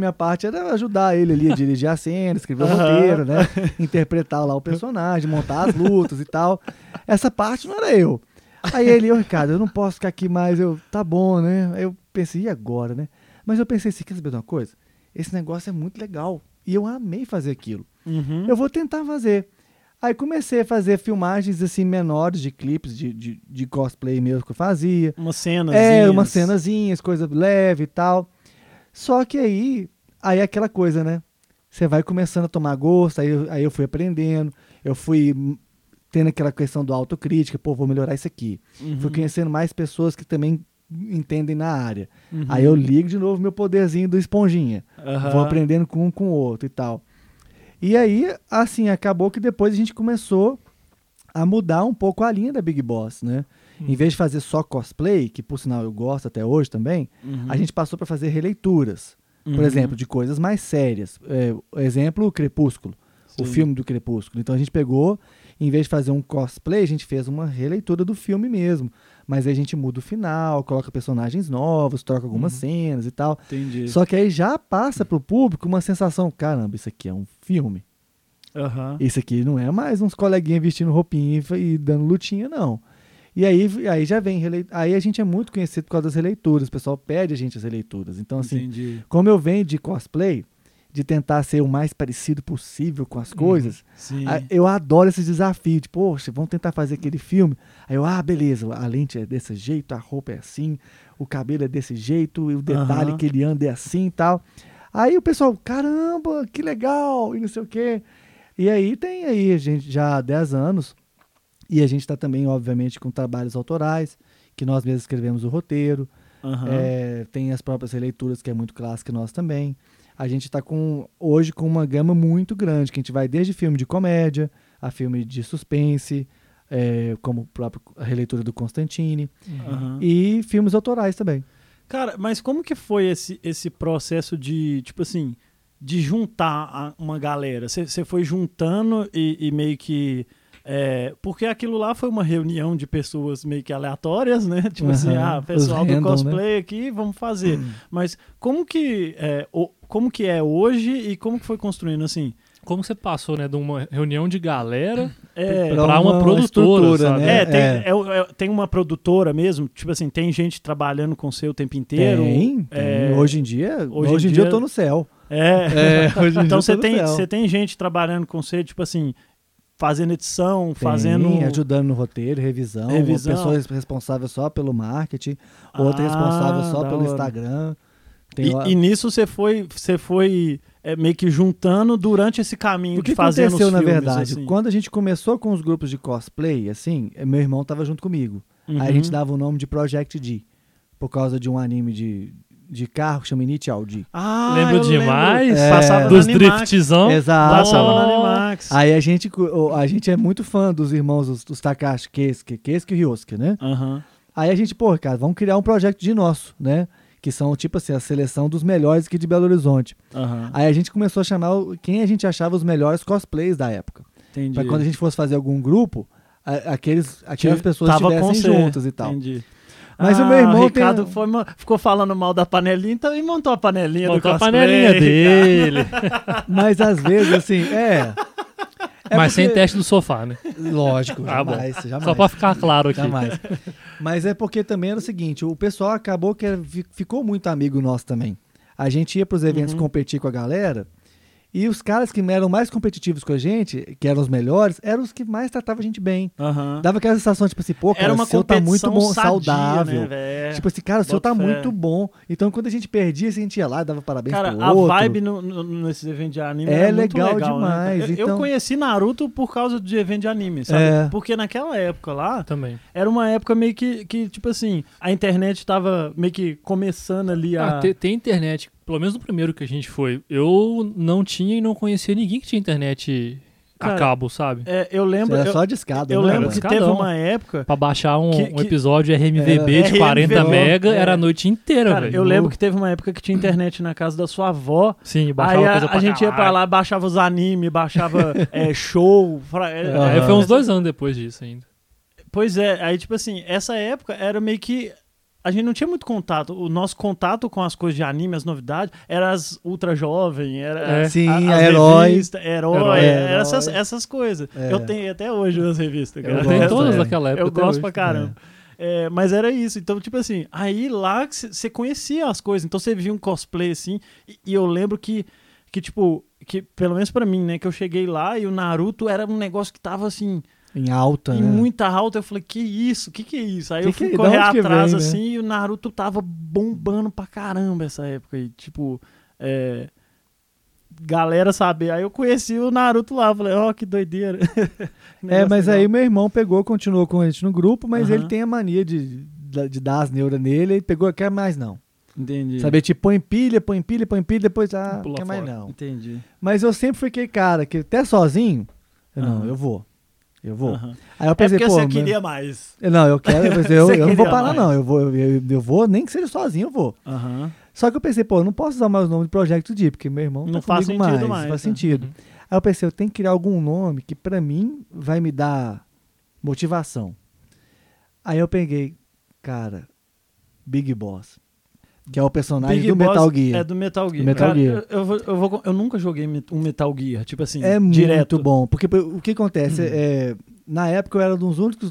era ajudar ele ali a dirigir a cena, escrever o roteiro, né, interpretar lá o personagem, montar as lutas e tal, essa parte não era eu. Aí ele, Ricardo, eu não posso ficar aqui mais, tá bom, né, aí eu pensei, e agora, né, mas eu pensei assim, quer saber de uma coisa? Esse negócio é muito legal, e eu amei fazer aquilo, eu vou tentar fazer. Aí comecei a fazer filmagens assim menores de clipes, de cosplay mesmo que eu fazia. Umas cenazinhas, coisa leve e tal. Só que aí é aquela coisa, né? Você vai começando a tomar gosto, aí eu fui aprendendo, eu fui tendo aquela questão do autocrítica, pô, vou melhorar isso aqui. Fui conhecendo mais pessoas que também entendem na área. Aí eu ligo de novo meu poderzinho do esponjinha. Vou aprendendo com um com o outro e tal. E aí, assim, acabou que depois a gente começou a mudar um pouco a linha da Big Boss, né? Em vez de fazer só cosplay, que por sinal eu gosto até hoje também, a gente passou para fazer releituras. Por exemplo, de coisas mais sérias. Exemplo, o Crepúsculo. Sim. O filme do Crepúsculo. Então a gente pegou, em vez de fazer um cosplay, a gente fez uma releitura do filme mesmo. Mas aí a gente muda o final, coloca personagens novos, troca algumas cenas e tal. Entendi. Só que aí já passa pro público uma sensação, caramba, isso aqui é um filme. Isso aqui não é mais uns coleguinhas vestindo roupinha e dando lutinha, não. E aí já vem... Aí a gente é muito conhecido por causa das releituras, o pessoal pede a gente as releituras. Então, assim, como eu venho de cosplay... de tentar ser o mais parecido possível com as coisas, eu adoro esses desafios, de, poxa, vamos tentar fazer aquele filme, aí eu, beleza, a lente é desse jeito, a roupa é assim, o cabelo é desse jeito, e o detalhe que ele anda é assim e tal. Aí o pessoal, caramba, que legal, e não sei o quê. E aí tem aí, gente, já há 10 anos, E a gente está também, obviamente, com trabalhos autorais, que nós mesmos escrevemos o roteiro. Uhum. Tem as próprias releituras, que é muito clássica nós também. A gente está hoje com uma gama muito grande, que a gente vai desde filme de comédia a filme de suspense, como a própria releitura do Constantine, uhum. e filmes autorais também. Cara, mas como que foi esse processo de, tipo assim, de juntar uma galera? Você foi juntando e meio que... porque aquilo lá foi uma reunião de pessoas meio que aleatórias, né? Tipo uhum. assim, pessoal do cosplay, né? Aqui, vamos fazer. Uhum. Mas como que é hoje e como que foi construindo, assim? Como você passou, né, de uma reunião de galera para uma produtora, sabe? Né? Tem uma produtora mesmo, tipo assim, tem gente trabalhando com você o tempo inteiro. Tem. Hoje em dia eu tô no céu. Então você tem gente trabalhando com você, tipo assim, fazendo edição, ajudando no roteiro, revisão. Uma pessoa responsável só pelo marketing, outra responsável só pelo Instagram. E nisso você foi meio que juntando durante esse caminho de fazer nos filmes. O que aconteceu, na verdade, assim? Quando a gente começou com os grupos de cosplay, assim, meu irmão estava junto comigo. Uhum. Aí a gente dava o nome de Project D, por causa de um anime de carro que chama Initial D. Lembro demais. Passava dos driftzão. Exato. Passava na Animax. Aí a gente é muito fã dos irmãos, dos Takashi, Keisuke e Ryosuke, né? Uhum. Aí a gente, cara, vamos criar um Project D nosso, né? Que são, tipo assim, a seleção dos melhores aqui de Belo Horizonte. Uhum. Aí a gente começou a chamar quem a gente achava os melhores cosplays da época. Entendi. Pra quando a gente fosse fazer algum grupo, aquelas pessoas estivessem juntas e tal. Entendi. Mas o meu irmão... O Ricardo ficou falando mal da panelinha, então, e montou a panelinha do cosplay. Montou a panelinha dele. Mas às vezes, assim, mas porque... sem teste do sofá, né? Lógico, jamais. Só pra ficar claro aqui. Jamais. Mas é porque também era o seguinte, o pessoal acabou que ficou muito amigo nosso também. A gente ia pros eventos uhum. competir com a galera, e os caras que eram mais competitivos com a gente, que eram os melhores, eram os que mais tratavam a gente bem. Uhum. Dava aquela sensação, tipo assim, cara, o seu tá muito bom, sadia, saudável. Né, tipo assim, cara, o seu tá muito bom. Então, quando a gente perdia, a gente ia lá, dava parabéns pro outro. Cara, a vibe nesse evento de anime é legal, muito legal demais. Né? Então... Eu conheci Naruto por causa de evento de anime, sabe? Porque naquela época lá, também era uma época meio que, tipo assim, a internet tava meio que começando ali a... Tem internet. Pelo menos no primeiro que a gente foi, eu não tinha e não conhecia ninguém que tinha internet a cabo, sabe? Eu lembro... Era só discado. Eu lembro que teve uma época... Pra baixar um episódio RMVB de 40 mega, era a noite inteira, velho. Eu lembro que teve uma época que tinha internet na casa da sua avó. Sim, baixava aí coisa pra gente ia pra lá, baixava os animes, baixava show. Foi uns 2 anos depois disso ainda. Pois é, aí tipo assim, essa época era meio que... A gente não tinha muito contato. O nosso contato com as coisas de anime, as novidades, era as Ultra Jovem, era as revistas, Herói. Era essas coisas. Eu tenho até hoje as revistas. Eu tenho todas daquela época. Eu gosto pra caramba. Mas era isso. Então, tipo assim, aí lá você conhecia as coisas. Então você via um cosplay assim. E eu lembro que, tipo, que pelo menos pra mim, né, que eu cheguei lá e o Naruto era um negócio que tava assim... Em alta, né? Em muita alta, eu falei, que isso? Que é isso? Aí eu fui correr atrás, vem, assim, né? E o Naruto tava bombando pra caramba essa época aí. Tipo, galera saber. Aí eu conheci o Naruto lá, falei, que doideira. Mas legal. Aí meu irmão pegou, continuou com a gente no grupo, mas ele tem a mania de dar as neuras nele, ele pegou, quer mais não. Entendi. Saber, tipo, põe pilha, depois, pula quer fora. Mais não. Entendi. Mas eu sempre fiquei, cara, que até sozinho, eu vou. Uhum. Aí eu pensei, porque você queria mais. Não, eu quero. Eu não vou parar, mais. Não. Eu vou, nem que seja sozinho, eu vou. Uhum. Só que eu pensei, eu não posso usar mais o nome de Project D, porque meu irmão não tá comigo mais. Não faz sentido. Uhum. Aí eu pensei, eu tenho que criar algum nome que pra mim vai me dar motivação. Aí eu peguei, cara, Big Boss. Que é o personagem Big do Boss Metal Gear. É do Metal Gear. Cara, eu nunca joguei um Metal Gear, tipo assim, direto. Muito bom, porque o que acontece, na época eu era um dos únicos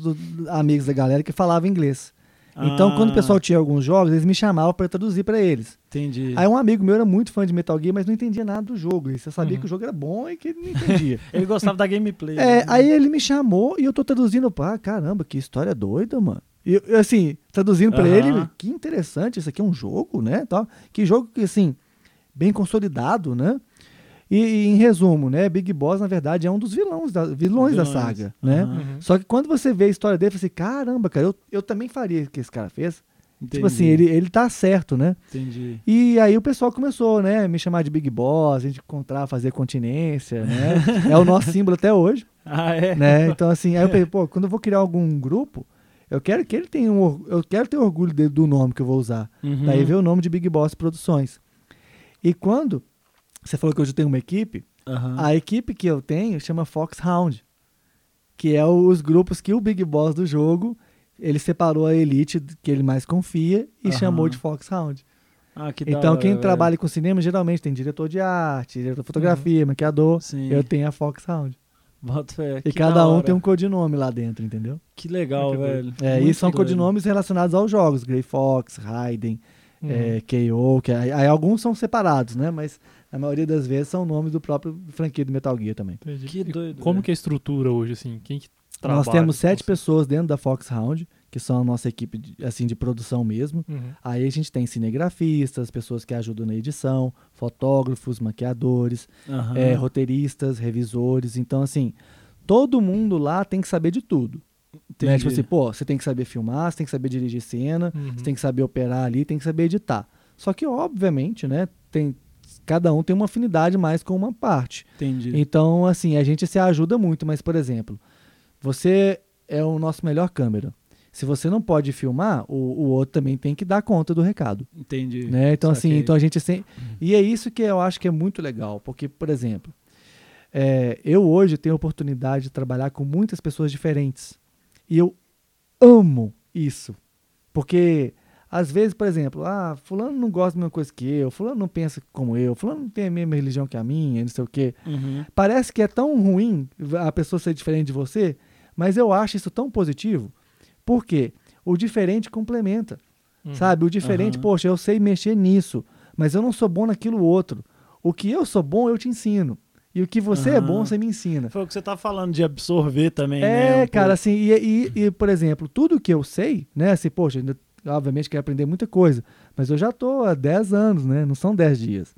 amigos da galera que falava inglês. Então, quando o pessoal tinha alguns jogos, eles me chamavam pra traduzir pra eles. Entendi. Aí um amigo meu era muito fã de Metal Gear, mas não entendia nada do jogo. E você sabia que o jogo era bom e que ele não entendia. Ele gostava da gameplay. Né? Aí ele me chamou e eu tô traduzindo. Caramba, que história doida, mano. E, assim, traduzindo pra ele, que interessante, isso aqui é um jogo, né? Tal. Que jogo, assim, bem consolidado, né? E em resumo, né, Big Boss, na verdade, é um dos vilões da saga, né? Uhum. Só que quando você vê a história dele, você fala assim, caramba, cara, eu também faria o que esse cara fez. Entendi. Tipo assim, ele tá certo, né? Entendi. E aí o pessoal começou, né, me chamar de Big Boss, a gente encontrar, fazer continência, né? É o nosso símbolo até hoje. Ah, é? Né? Então assim, aí eu pensei, pô, quando eu vou criar algum grupo, eu quero que ele tenha eu quero ter orgulho dele do nome que eu vou usar. Uhum. Daí veio o nome de Big Boss Produções. E quando você falou que hoje eu tenho uma equipe, uhum, a equipe que eu tenho chama Fox Hound, que é os grupos que o Big Boss do jogo... Ele separou a elite que ele mais confia e chamou de Fox Hound. Ah, que então, hora, quem trabalha com cinema, geralmente tem diretor de arte, diretor de fotografia, maquiador. Sim. Eu tenho a Fox Hound. Bota fé. E cada um tem um codinome lá dentro, entendeu? Que legal, velho. É, e são codinomes relacionados aos jogos. Grey Fox, Raiden, K.O. Aí alguns são separados, né? Mas a maioria das vezes são nomes do próprio franquia do Metal Gear também. Entendi. Que doido. Como que é a estrutura hoje, assim? Quem que... Nós temos 7 pessoas dentro da Fox Hound, que são a nossa equipe de produção mesmo. Uhum. Aí a gente tem cinegrafistas, pessoas que ajudam na edição, fotógrafos, maquiadores, roteiristas, revisores. Então, assim, todo mundo lá tem que saber de tudo. Né? Tipo assim, pô, você tem que saber filmar, você tem que saber dirigir cena, você tem que saber operar ali, tem que saber editar. Só que, obviamente, né, cada um tem uma afinidade mais com uma parte. Entendi. Então, assim, a gente se ajuda muito, mas, por exemplo... Você é o nosso melhor câmera. Se você não pode filmar, o outro também tem que dar conta do recado. Entendi. Né? Então, assim, então a gente sempre... E é isso que eu acho que é muito legal. Porque, por exemplo, eu hoje tenho a oportunidade de trabalhar com muitas pessoas diferentes. E eu amo isso. Porque, às vezes, por exemplo, fulano não gosta da mesma coisa que eu, fulano não pensa como eu, fulano não tem a mesma religião que a minha, não sei o quê. Uhum. Parece que é tão ruim a pessoa ser diferente de você... Mas eu acho isso tão positivo, porque o diferente complementa, sabe? O diferente, poxa, eu sei mexer nisso, mas eu não sou bom naquilo outro. O que eu sou bom, eu te ensino. E o que você é bom, você me ensina. Foi o que você tá falando de absorver também, né? É, cara, assim, e, por exemplo, tudo que eu sei, né? Assim, poxa, ainda, obviamente quero aprender muita coisa, mas eu já tô há 10 anos, né? Não são 10 dias.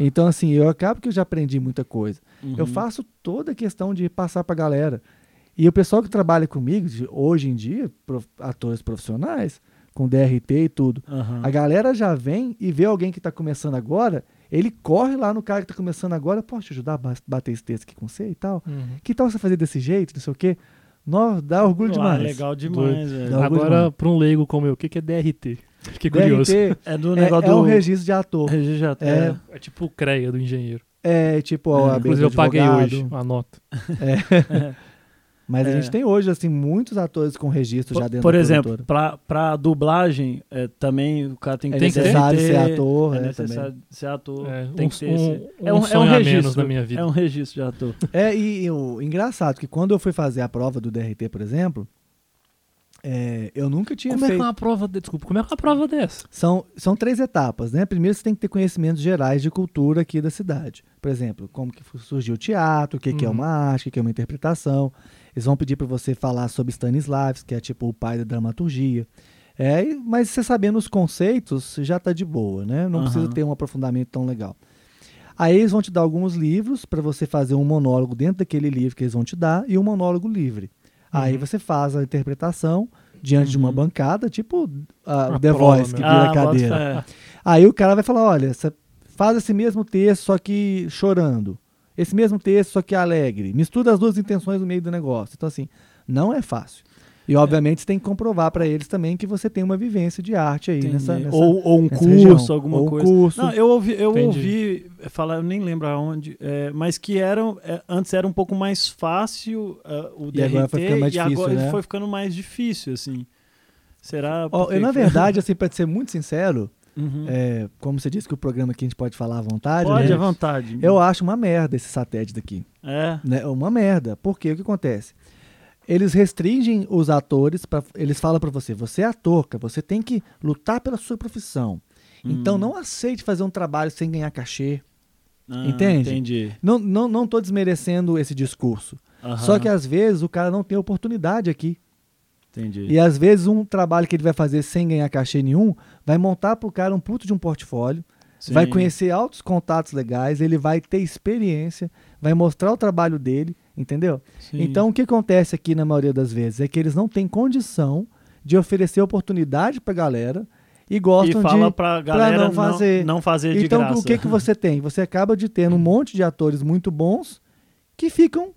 Então, assim, eu acabo que eu já aprendi muita coisa. Eu faço toda a questão de passar pra galera. E o pessoal que trabalha comigo, hoje em dia, atores profissionais, com DRT e tudo, a galera já vem e vê alguém que está começando agora, ele corre lá no cara que está começando agora, posso te ajudar a bater esse texto aqui com você e tal? Que tal você fazer desse jeito, não sei o quê? Nossa, dá orgulho demais. Legal demais, velho. Agora, para um leigo como eu, o que é DRT? Fiquei curioso. DRT é do negócio do... É um registro de ator. Registro de ator. É tipo o CREA do engenheiro. É, tipo... inclusive eu paguei hoje a nota. Mas a gente tem hoje, assim, muitos atores com registro já dentro da produtora. Por exemplo, pra dublagem, também o cara tem que ter... É necessário ser ator, né? É necessário ser ator. Tem que ter esse... É um sonho a menos na minha vida. É um registro de ator. E o engraçado que quando eu fui fazer a prova do DRT, por exemplo, eu nunca tinha feito... Como é que é uma prova dessa? São 3 etapas, né? Primeiro você tem que ter conhecimentos gerais de cultura aqui da cidade. Por exemplo, como que surgiu o teatro, o que, que é uma arte, o que é uma interpretação... Eles vão pedir para você falar sobre Stanislavski, que é tipo o pai da dramaturgia. Mas você sabendo os conceitos, já tá de boa, né? Não precisa ter um aprofundamento tão legal. Aí eles vão te dar alguns livros para você fazer um monólogo dentro daquele livro que eles vão te dar e um monólogo livre. Aí você faz a interpretação diante de uma bancada, tipo a The Voice, que vira a cadeira. Aí o cara vai falar, olha, você faz esse mesmo texto, só que chorando. Esse mesmo texto, só que alegre. Mistura as duas intenções no meio do negócio. Então, assim, não é fácil. E, obviamente, você tem que comprovar para eles também que você tem uma vivência de arte aí nessa ou um nessa curso, região. Alguma ou coisa. Curso. Não, eu ouvi falar, eu nem lembro aonde, mas que antes era um pouco mais fácil o DRT, agora foi ficando mais difícil, agora ele foi ficando mais difícil, assim. Será? Porque... na verdade, assim, para ser muito sincero, como você disse que o programa aqui a gente pode falar à vontade, à vontade. Eu acho uma merda esse satélite daqui. Né? Uma merda. Porque o que acontece? Eles restringem os atores, eles falam pra você, você é ator, você tem que lutar pela sua profissão. Então não aceite fazer um trabalho sem ganhar cachê. Entende? Entendi. Não tô desmerecendo esse discurso. Só que às vezes o cara não tem oportunidade aqui. Entendi. E às vezes um trabalho que ele vai fazer sem ganhar cachê nenhum, vai montar pro cara um puto de um portfólio, Sim. Vai conhecer altos contatos legais, ele vai ter experiência, vai mostrar o trabalho dele, entendeu? Sim. Então, o que acontece aqui na maioria das vezes é que eles não têm condição de oferecer oportunidade pra galera e gostam e fala de pra galera pra não fazer. Não fazer de então, graça. Então, o que você tem? Você acaba de ter um monte de atores muito bons que ficam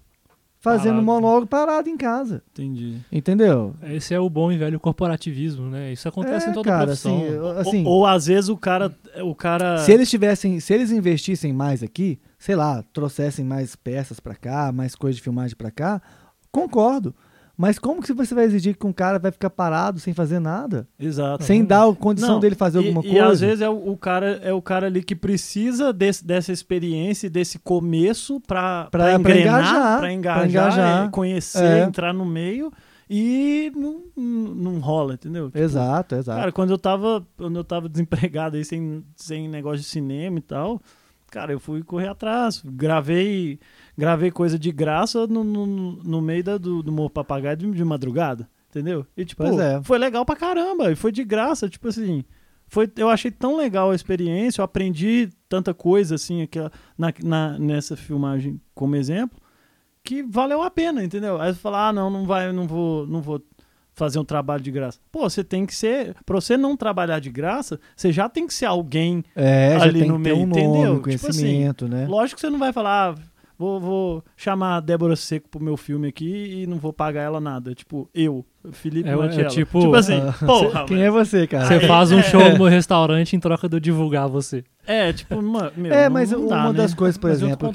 fazendo monólogo parado em casa. Entendi. Entendeu? Esse é o bom e velho corporativismo, né? Isso acontece em toda a profissão. Assim, ou às vezes o cara... Se eles investissem mais aqui, sei lá, trouxessem mais peças pra cá, mais coisa de filmagem pra cá, concordo. Mas como que você vai exigir que um cara vai ficar parado sem fazer nada? Exato. Sem dar a condição dele fazer alguma coisa? E às vezes é o cara ali que precisa dessa experiência, desse começo para engajar, conhecer, entrar no meio e não rola, entendeu? Tipo, exato. Cara, quando eu tava desempregado aí, sem negócio de cinema e tal... Cara, eu fui correr atrás, gravei coisa de graça no meio do Morro Papagaio de madrugada, entendeu? E tipo, foi legal pra caramba, e foi de graça, tipo assim, eu achei tão legal a experiência, eu aprendi tanta coisa assim, aquela, nessa filmagem como exemplo, que valeu a pena, entendeu? Aí você fala, não vou fazer um trabalho de graça. Pô, você tem que ser... Pra você não trabalhar de graça, você já tem que ser alguém ali no meio, entendeu? Conhecimento, tipo assim, né? Lógico que você não vai falar... Vou chamar a Débora Seco pro meu filme aqui e não vou pagar ela nada. Tipo, Felipe Mattiello. Tipo assim, porra, quem é você, cara? Você faz um show no restaurante em troca de eu divulgar você. Tipo, meu... mas não dá, uma das coisas, por exemplo,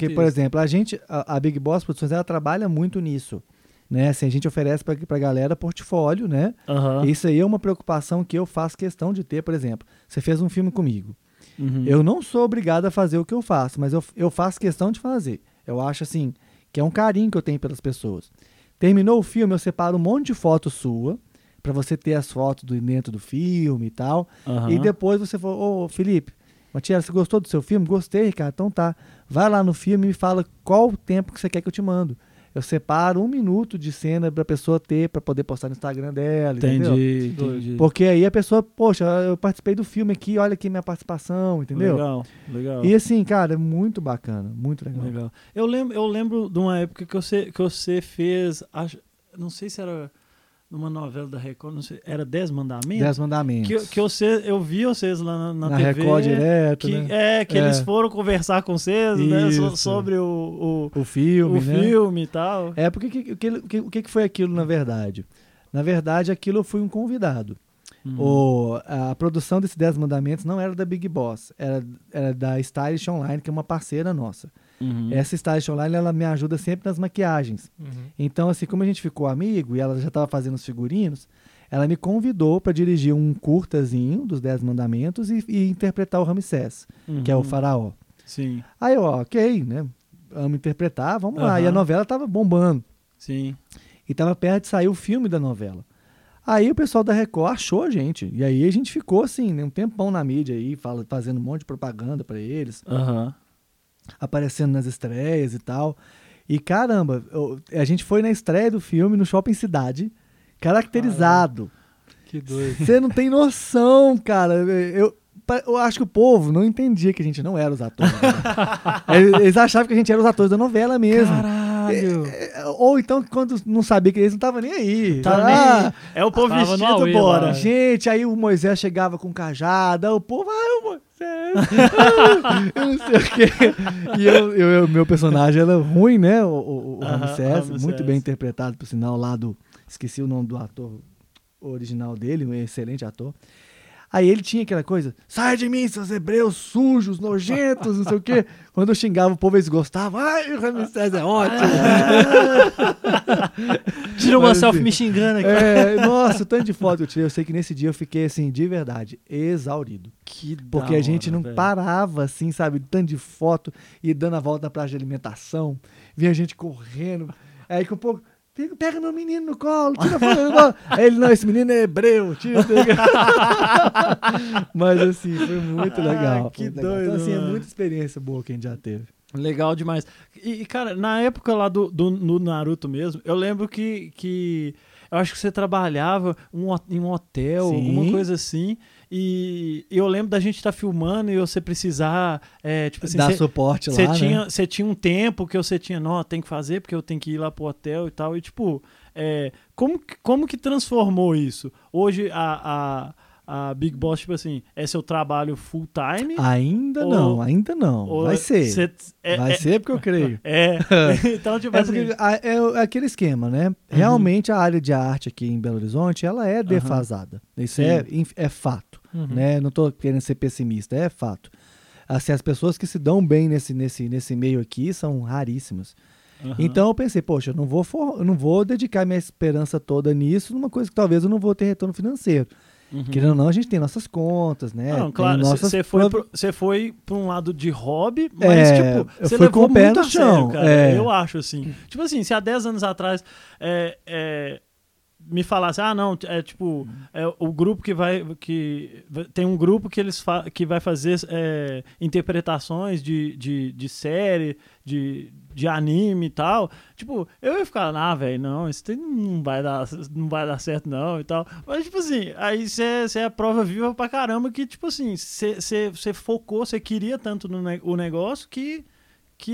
a gente... A Big Boss Produções, ela trabalha muito nisso. Né? Assim, a gente oferece pra galera portfólio, né? Uhum. Isso aí é uma preocupação que eu faço questão de ter, por exemplo. Você fez um filme comigo. Uhum. Eu não sou obrigado a fazer o que eu faço, mas eu faço questão de fazer. Eu acho, assim, que é um carinho que eu tenho pelas pessoas. Terminou o filme, eu separo um monte de foto sua, pra você ter as fotos dentro do filme e tal. Uhum. E depois você falou, Felipe, Matias, você gostou do seu filme? Gostei, Ricardo. Então tá, vai lá no filme e me fala qual o tempo que você quer que eu te mando. Eu separo 1 minuto de cena pra pessoa ter, pra poder postar no Instagram dela, entendi. Porque aí a pessoa, poxa, eu participei do filme aqui, olha aqui minha participação, entendeu? Legal. E assim, cara, é muito bacana, muito legal. Eu lembro de uma época que você fez, acho, não sei se era numa novela da Record, não sei, era 10 Mandamentos? 10 Mandamentos. Eu vi vocês lá na TV. Na Record direto, que, né? Eles foram conversar com vocês, isso, né? Sobre o filme, o né? filme e tal. Porque o que foi aquilo, na verdade? Na verdade, aquilo eu fui um convidado. A produção desses 10 Mandamentos não era da Big Boss, era da Stylish Online, que é uma parceira nossa. Uhum. Essa Stylish Online, ela me ajuda sempre nas maquiagens. Uhum. Então, assim, como a gente ficou amigo e ela já estava fazendo os figurinos, ela me convidou para dirigir um curtazinho dos 10 Mandamentos e interpretar o Ramsés, que é o faraó. Sim. Aí eu, ok, né? Vamos interpretar, vamos lá. E a novela estava bombando. Sim. E estava perto de sair o filme da novela. Aí o pessoal da Record achou a gente. E aí a gente ficou, assim, um tempão na mídia aí, fazendo um monte de propaganda para eles. Aham. Uhum. Aparecendo nas estreias e tal. E caramba, a gente foi na estreia do filme no Shopping Cidade, caracterizado. Caramba, que doido. Você não tem noção, cara. Eu acho que o povo não entendia que a gente não era os atores. Eles achavam que a gente era os atores da novela mesmo. Caralho. Ou então, quando não sabia que eles não estavam nem aí. É o povo vestido, bora. Gente, aí o Moisés chegava com cajada, o povo... eu não sei o que. E meu personagem era ruim, né? O Ramsés, muito bem interpretado, por sinal, lá do... Esqueci o nome do ator original dele, um excelente ator. Aí ele tinha aquela coisa, sai de mim, seus hebreus sujos, nojentos, não sei o quê. Quando eu xingava, o povo eles gostavam. Ai, o Ramsés é ótimo. Tira uma selfie assim, me xingando aqui. Nossa, o tanto de foto que eu tirei. Eu sei que nesse dia eu fiquei, assim, de verdade, exaurido. Que porque hora, a gente não parava, assim, sabe, tanto de foto e dando a volta na praça de alimentação. Vinha gente correndo. Aí que um pouco... Pega meu menino no colo, tira meu colo. Aí ele, não, esse menino é hebreu, tira. Mas assim, foi muito legal. Que muito doido. Legal. Então assim, é muita experiência boa que a gente já teve. Legal demais. E cara, na época lá do Naruto mesmo, eu lembro que eu acho que você trabalhava em um hotel, sim, alguma coisa assim. E eu lembro da gente estar filmando e você precisar... tipo assim, dar suporte lá, Você tinha um tempo que você tinha... Não, tem que fazer porque eu tenho que ir lá pro hotel e tal. E tipo, como que transformou isso? Hoje a Big Boss, tipo assim, é seu trabalho full time? Ainda não. Vai ser. Vai ser porque eu creio. Então, tipo assim... É aquele esquema, né? Uhum. Realmente a área de arte aqui em Belo Horizonte, ela é defasada. Uhum. Isso é fato. Uhum. Né? Não tô querendo ser pessimista, é fato. Assim, as pessoas que se dão bem nesse meio aqui são raríssimas. Uhum. Então eu pensei, poxa, eu não vou dedicar minha esperança toda nisso, numa coisa que talvez eu não vou ter retorno financeiro. Uhum. Querendo ou não, a gente tem nossas contas, né? Não, claro, você foi pra um lado de hobby, mas, tipo, você levou com o pé muito no chão, sério, cara. Eu acho, assim. Tipo assim, se há 10 anos atrás me falasse, tipo, o grupo que vai... Tem um grupo que eles que vai fazer interpretações de série, de anime e tal, tipo, eu ia ficar, velho, não, isso não vai dar certo não e tal, mas tipo assim, aí você é a prova viva pra caramba que tipo assim, você focou, você queria tanto o negócio que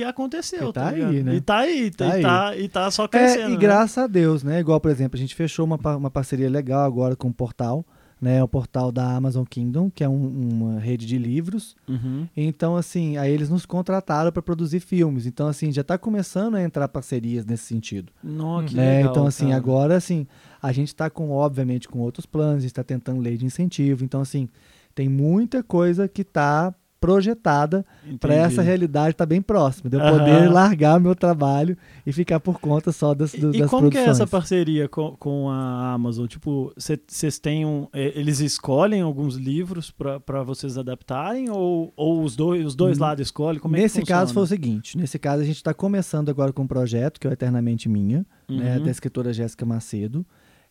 aconteceu, tá aí, né? E tá só crescendo. E graças a Deus, né, igual por exemplo, a gente fechou uma parceria legal agora com o portal, né, o portal da Amazon Kingdom, que é uma rede de livros. Uhum. Então, assim, aí eles nos contrataram para produzir filmes. Então, assim, já tá começando a entrar parcerias nesse sentido. Nossa, que legal, então, assim, cara. Agora, assim, a gente tá obviamente, com outros planos, a gente tá tentando lei de incentivo. Então, assim, tem muita coisa que tá projetada para essa realidade tá bem próxima, de eu poder largar meu trabalho e ficar por conta só das produções. E como que é essa parceria com a Amazon? Tipo, vocês têm eles escolhem alguns livros para vocês adaptarem ou os dois lados escolhem? Como é que funciona? Nesse caso foi o seguinte, nesse caso a gente está começando agora com um projeto que é o Eternamente Minha, né, da escritora Jéssica Macedo,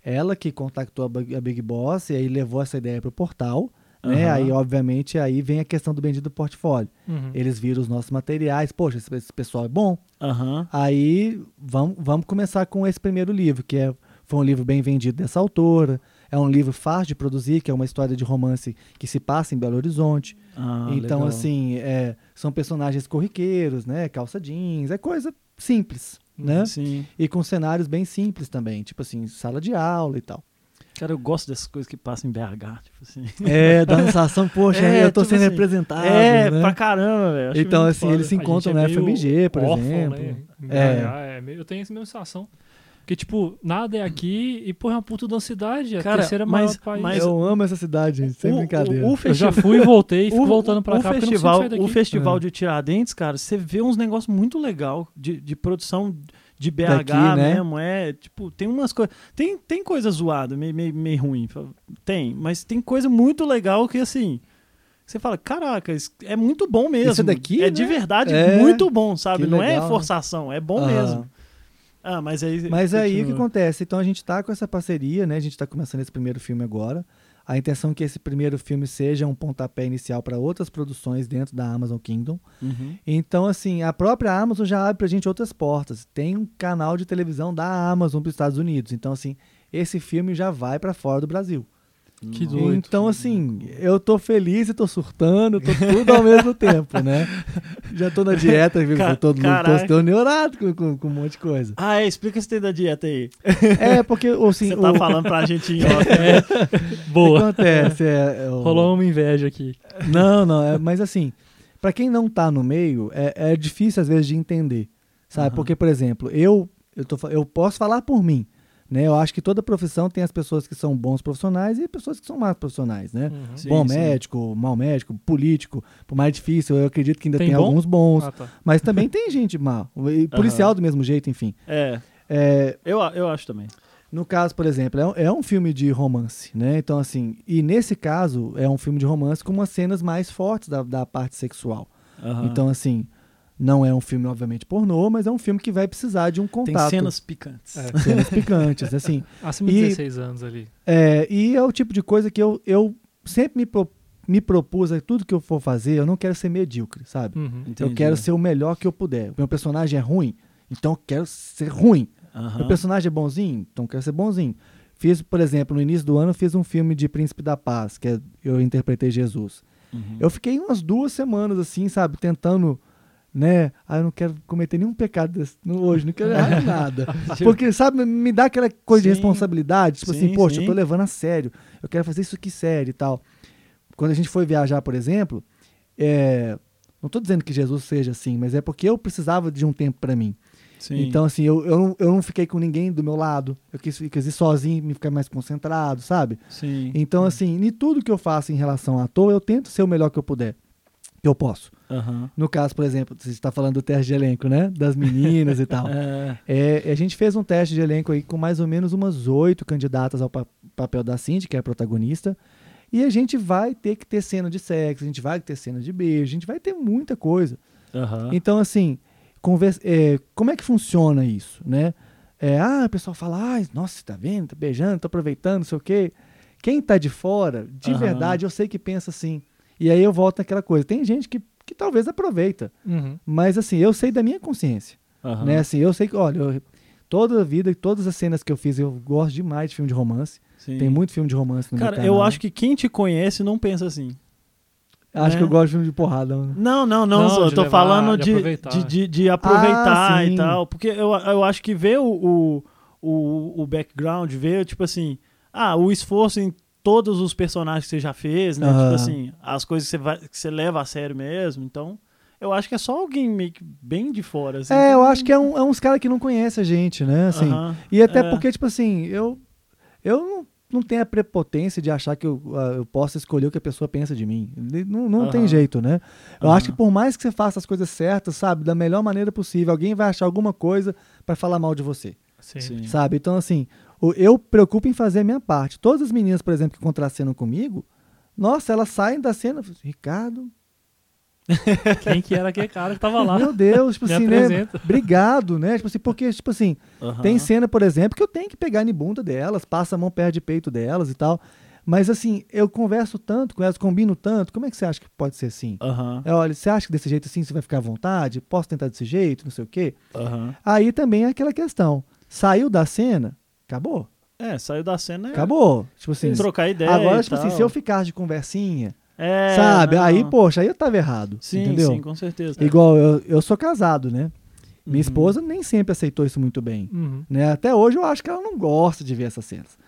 ela que contactou a Big Boss e aí levou essa ideia para o portal. Né? Uhum. Aí, obviamente, aí vem a questão do bendito portfólio. Uhum. Eles viram os nossos materiais. Poxa, esse pessoal é bom. Uhum. Aí, vamos começar com esse primeiro livro, que foi um livro bem vendido dessa autora. É um livro fácil de produzir, que é uma história de romance que se passa em Belo Horizonte. Ah, então, legal. Assim, são personagens corriqueiros, né? Calça jeans, é coisa simples, né? Sim. E com cenários bem simples também, tipo assim, sala de aula e tal. Cara, eu gosto dessas coisas que passam em BH, tipo assim. Da sensação, poxa, eu tô tipo sendo assim, representado, né? Pra caramba, velho. Então, assim, foda. Eles se encontram na FMG, por órfão, exemplo. Né? Eu tenho essa mesma sensação. Porque, tipo, nada é aqui e, porra, é uma puta da cidade. É a terceira maior do país. Mas eu amo essa cidade, gente, sem brincadeira. Eu já fui e voltei e fico voltando pra cá. O festival de Tiradentes, cara, você vê uns negócios muito legais de produção... De BH daqui, né? Mesmo, tipo, tem umas coisas... Tem coisa zoada, meio ruim, tem, mas tem coisa muito legal que, assim, você fala, caraca, isso é muito bom mesmo. Isso daqui, de verdade muito bom, sabe? Que não legal, é forçação, é bom mesmo. Ah, mas aí... Mas aí o que acontece? Então a gente tá com essa parceria, né? A gente tá começando esse primeiro filme agora. A intenção é que esse primeiro filme seja um pontapé inicial para outras produções dentro da Amazon Kingdom. Uhum. Então, assim, a própria Amazon já abre para a gente outras portas. Tem um canal de televisão da Amazon para os Estados Unidos. Então, assim, esse filme já vai para fora do Brasil. Que doido. Então, assim, eu tô feliz e tô surtando, tô tudo ao mesmo tempo, né? Já tô na dieta, viu? Todo mundo tô neurado com um monte de coisa. Ah, explica esse tem da dieta aí. Porque, assim... Você tá falando pra gente em off, né? Boa. O que acontece? Rolou uma inveja aqui. Não, mas assim, pra quem não tá no meio, é difícil às vezes de entender, sabe? Uhum. Porque, por exemplo, eu posso falar por mim. Né, eu acho que toda profissão tem as pessoas que são bons profissionais e pessoas que são más profissionais, né? Uhum. Bom médico, mau médico, político, por mais difícil, eu acredito que ainda tem alguns bons, mas também tem gente má, policial do mesmo jeito, enfim. Eu acho também. No caso, por exemplo, é um filme de romance, né? Então, assim, e nesse caso é um filme de romance com umas cenas mais fortes da parte sexual. Uhum. Então, assim... Não é um filme, obviamente, pornô, mas é um filme que vai precisar de um contato. Tem cenas picantes. Cenas picantes, assim. Acima de 16 anos ali. E é o tipo de coisa que eu sempre me propus a tudo que eu for fazer, eu não quero ser medíocre, sabe? Uhum, eu quero ser o melhor que eu puder. Meu personagem é ruim, então eu quero ser ruim. Uhum. Meu personagem é bonzinho, então eu quero ser bonzinho. Fiz, por exemplo, no início do ano, fiz um filme de Príncipe da Paz, que é, eu interpretei Jesus. Uhum. Eu fiquei umas 2 semanas, assim, sabe, tentando, né? Ah, eu não quero cometer nenhum pecado desse, hoje, não quero errar nada. Porque, sabe, me dá aquela coisa de responsabilidade, tipo assim, poxa, eu tô levando a sério, eu quero fazer isso aqui sério e tal. Quando a gente foi viajar, por exemplo, não tô dizendo que Jesus seja assim, mas é porque eu precisava de um tempo pra mim. Sim. Então, assim, eu não fiquei com ninguém do meu lado. Eu quis ir sozinho, me ficar mais concentrado, sabe? Sim. Então, assim, em tudo que eu faço em relação à ator, eu tento ser o melhor que eu puder, que eu posso. Uhum. No caso, por exemplo, você está falando do teste de elenco, né? Das meninas e tal. A gente fez um teste de elenco aí com mais ou menos umas 8 candidatas ao papel da Cindy, que é a protagonista. E a gente vai ter que ter cena de sexo, a gente vai ter cena de beijo, a gente vai ter muita coisa. Uhum. Então, assim... como é que funciona isso, né? O pessoal fala, nossa, tá vendo, tá beijando, tá aproveitando, não sei o quê. Quem tá de fora, de verdade, eu sei que pensa assim. E aí eu volto naquela coisa. Tem gente que talvez aproveita, mas assim, eu sei da minha consciência, né? Assim, eu sei que, olha, toda a vida, todas as cenas que eu fiz, eu gosto demais de filme de romance. Sim. Tem muito filme de romance no meu canal. Cara, eu acho que quem te conhece não pensa assim. Acho que eu gosto de filme de porrada. Né? Não, eu tô falando de aproveitar e tal. Porque eu acho que ver o background, ver, tipo assim, o esforço em todos os personagens que você já fez, né? Tipo assim, as coisas que você leva a sério mesmo. Então, eu acho que é só alguém meio que bem de fora. Assim, eu acho que é uns caras que não conhecem a gente, né? Assim, e até porque, tipo assim, eu não tem a prepotência de achar que eu possa escolher o que a pessoa pensa de mim. Não tem jeito, né? Eu acho que por mais que você faça as coisas certas, sabe, da melhor maneira possível, alguém vai achar alguma coisa pra falar mal de você. Sim. Sabe? Então, assim, eu me preocupo em fazer a minha parte. Todas as meninas, por exemplo, que contracenam comigo, nossa, elas saem da cena, Ricardo... Quem que era aquele cara que tava lá? Meu Deus, tipo assim, né? Obrigado, né? Tipo assim, porque, tipo assim, tem cena, por exemplo, que eu tenho que pegar na bunda delas, passa a mão perto de peito delas e tal. Mas assim, eu converso tanto com elas, combino tanto, como é que você acha que pode ser assim? Olha, você acha que desse jeito assim você vai ficar à vontade? Posso tentar desse jeito? Não sei o quê. Aí também é aquela questão. Saiu da cena, acabou. Saiu da cena, acabou. Tipo assim, trocar ideia. Agora, tipo assim, se eu ficar de conversinha. Sabe? Não. Aí, poxa, aí eu tava errado. Sim, entendeu? Sim, com certeza. Igual, eu sou casado, né? Minha esposa nem sempre aceitou isso muito bem. Né? Até hoje eu acho que ela não gosta de ver essas cenas.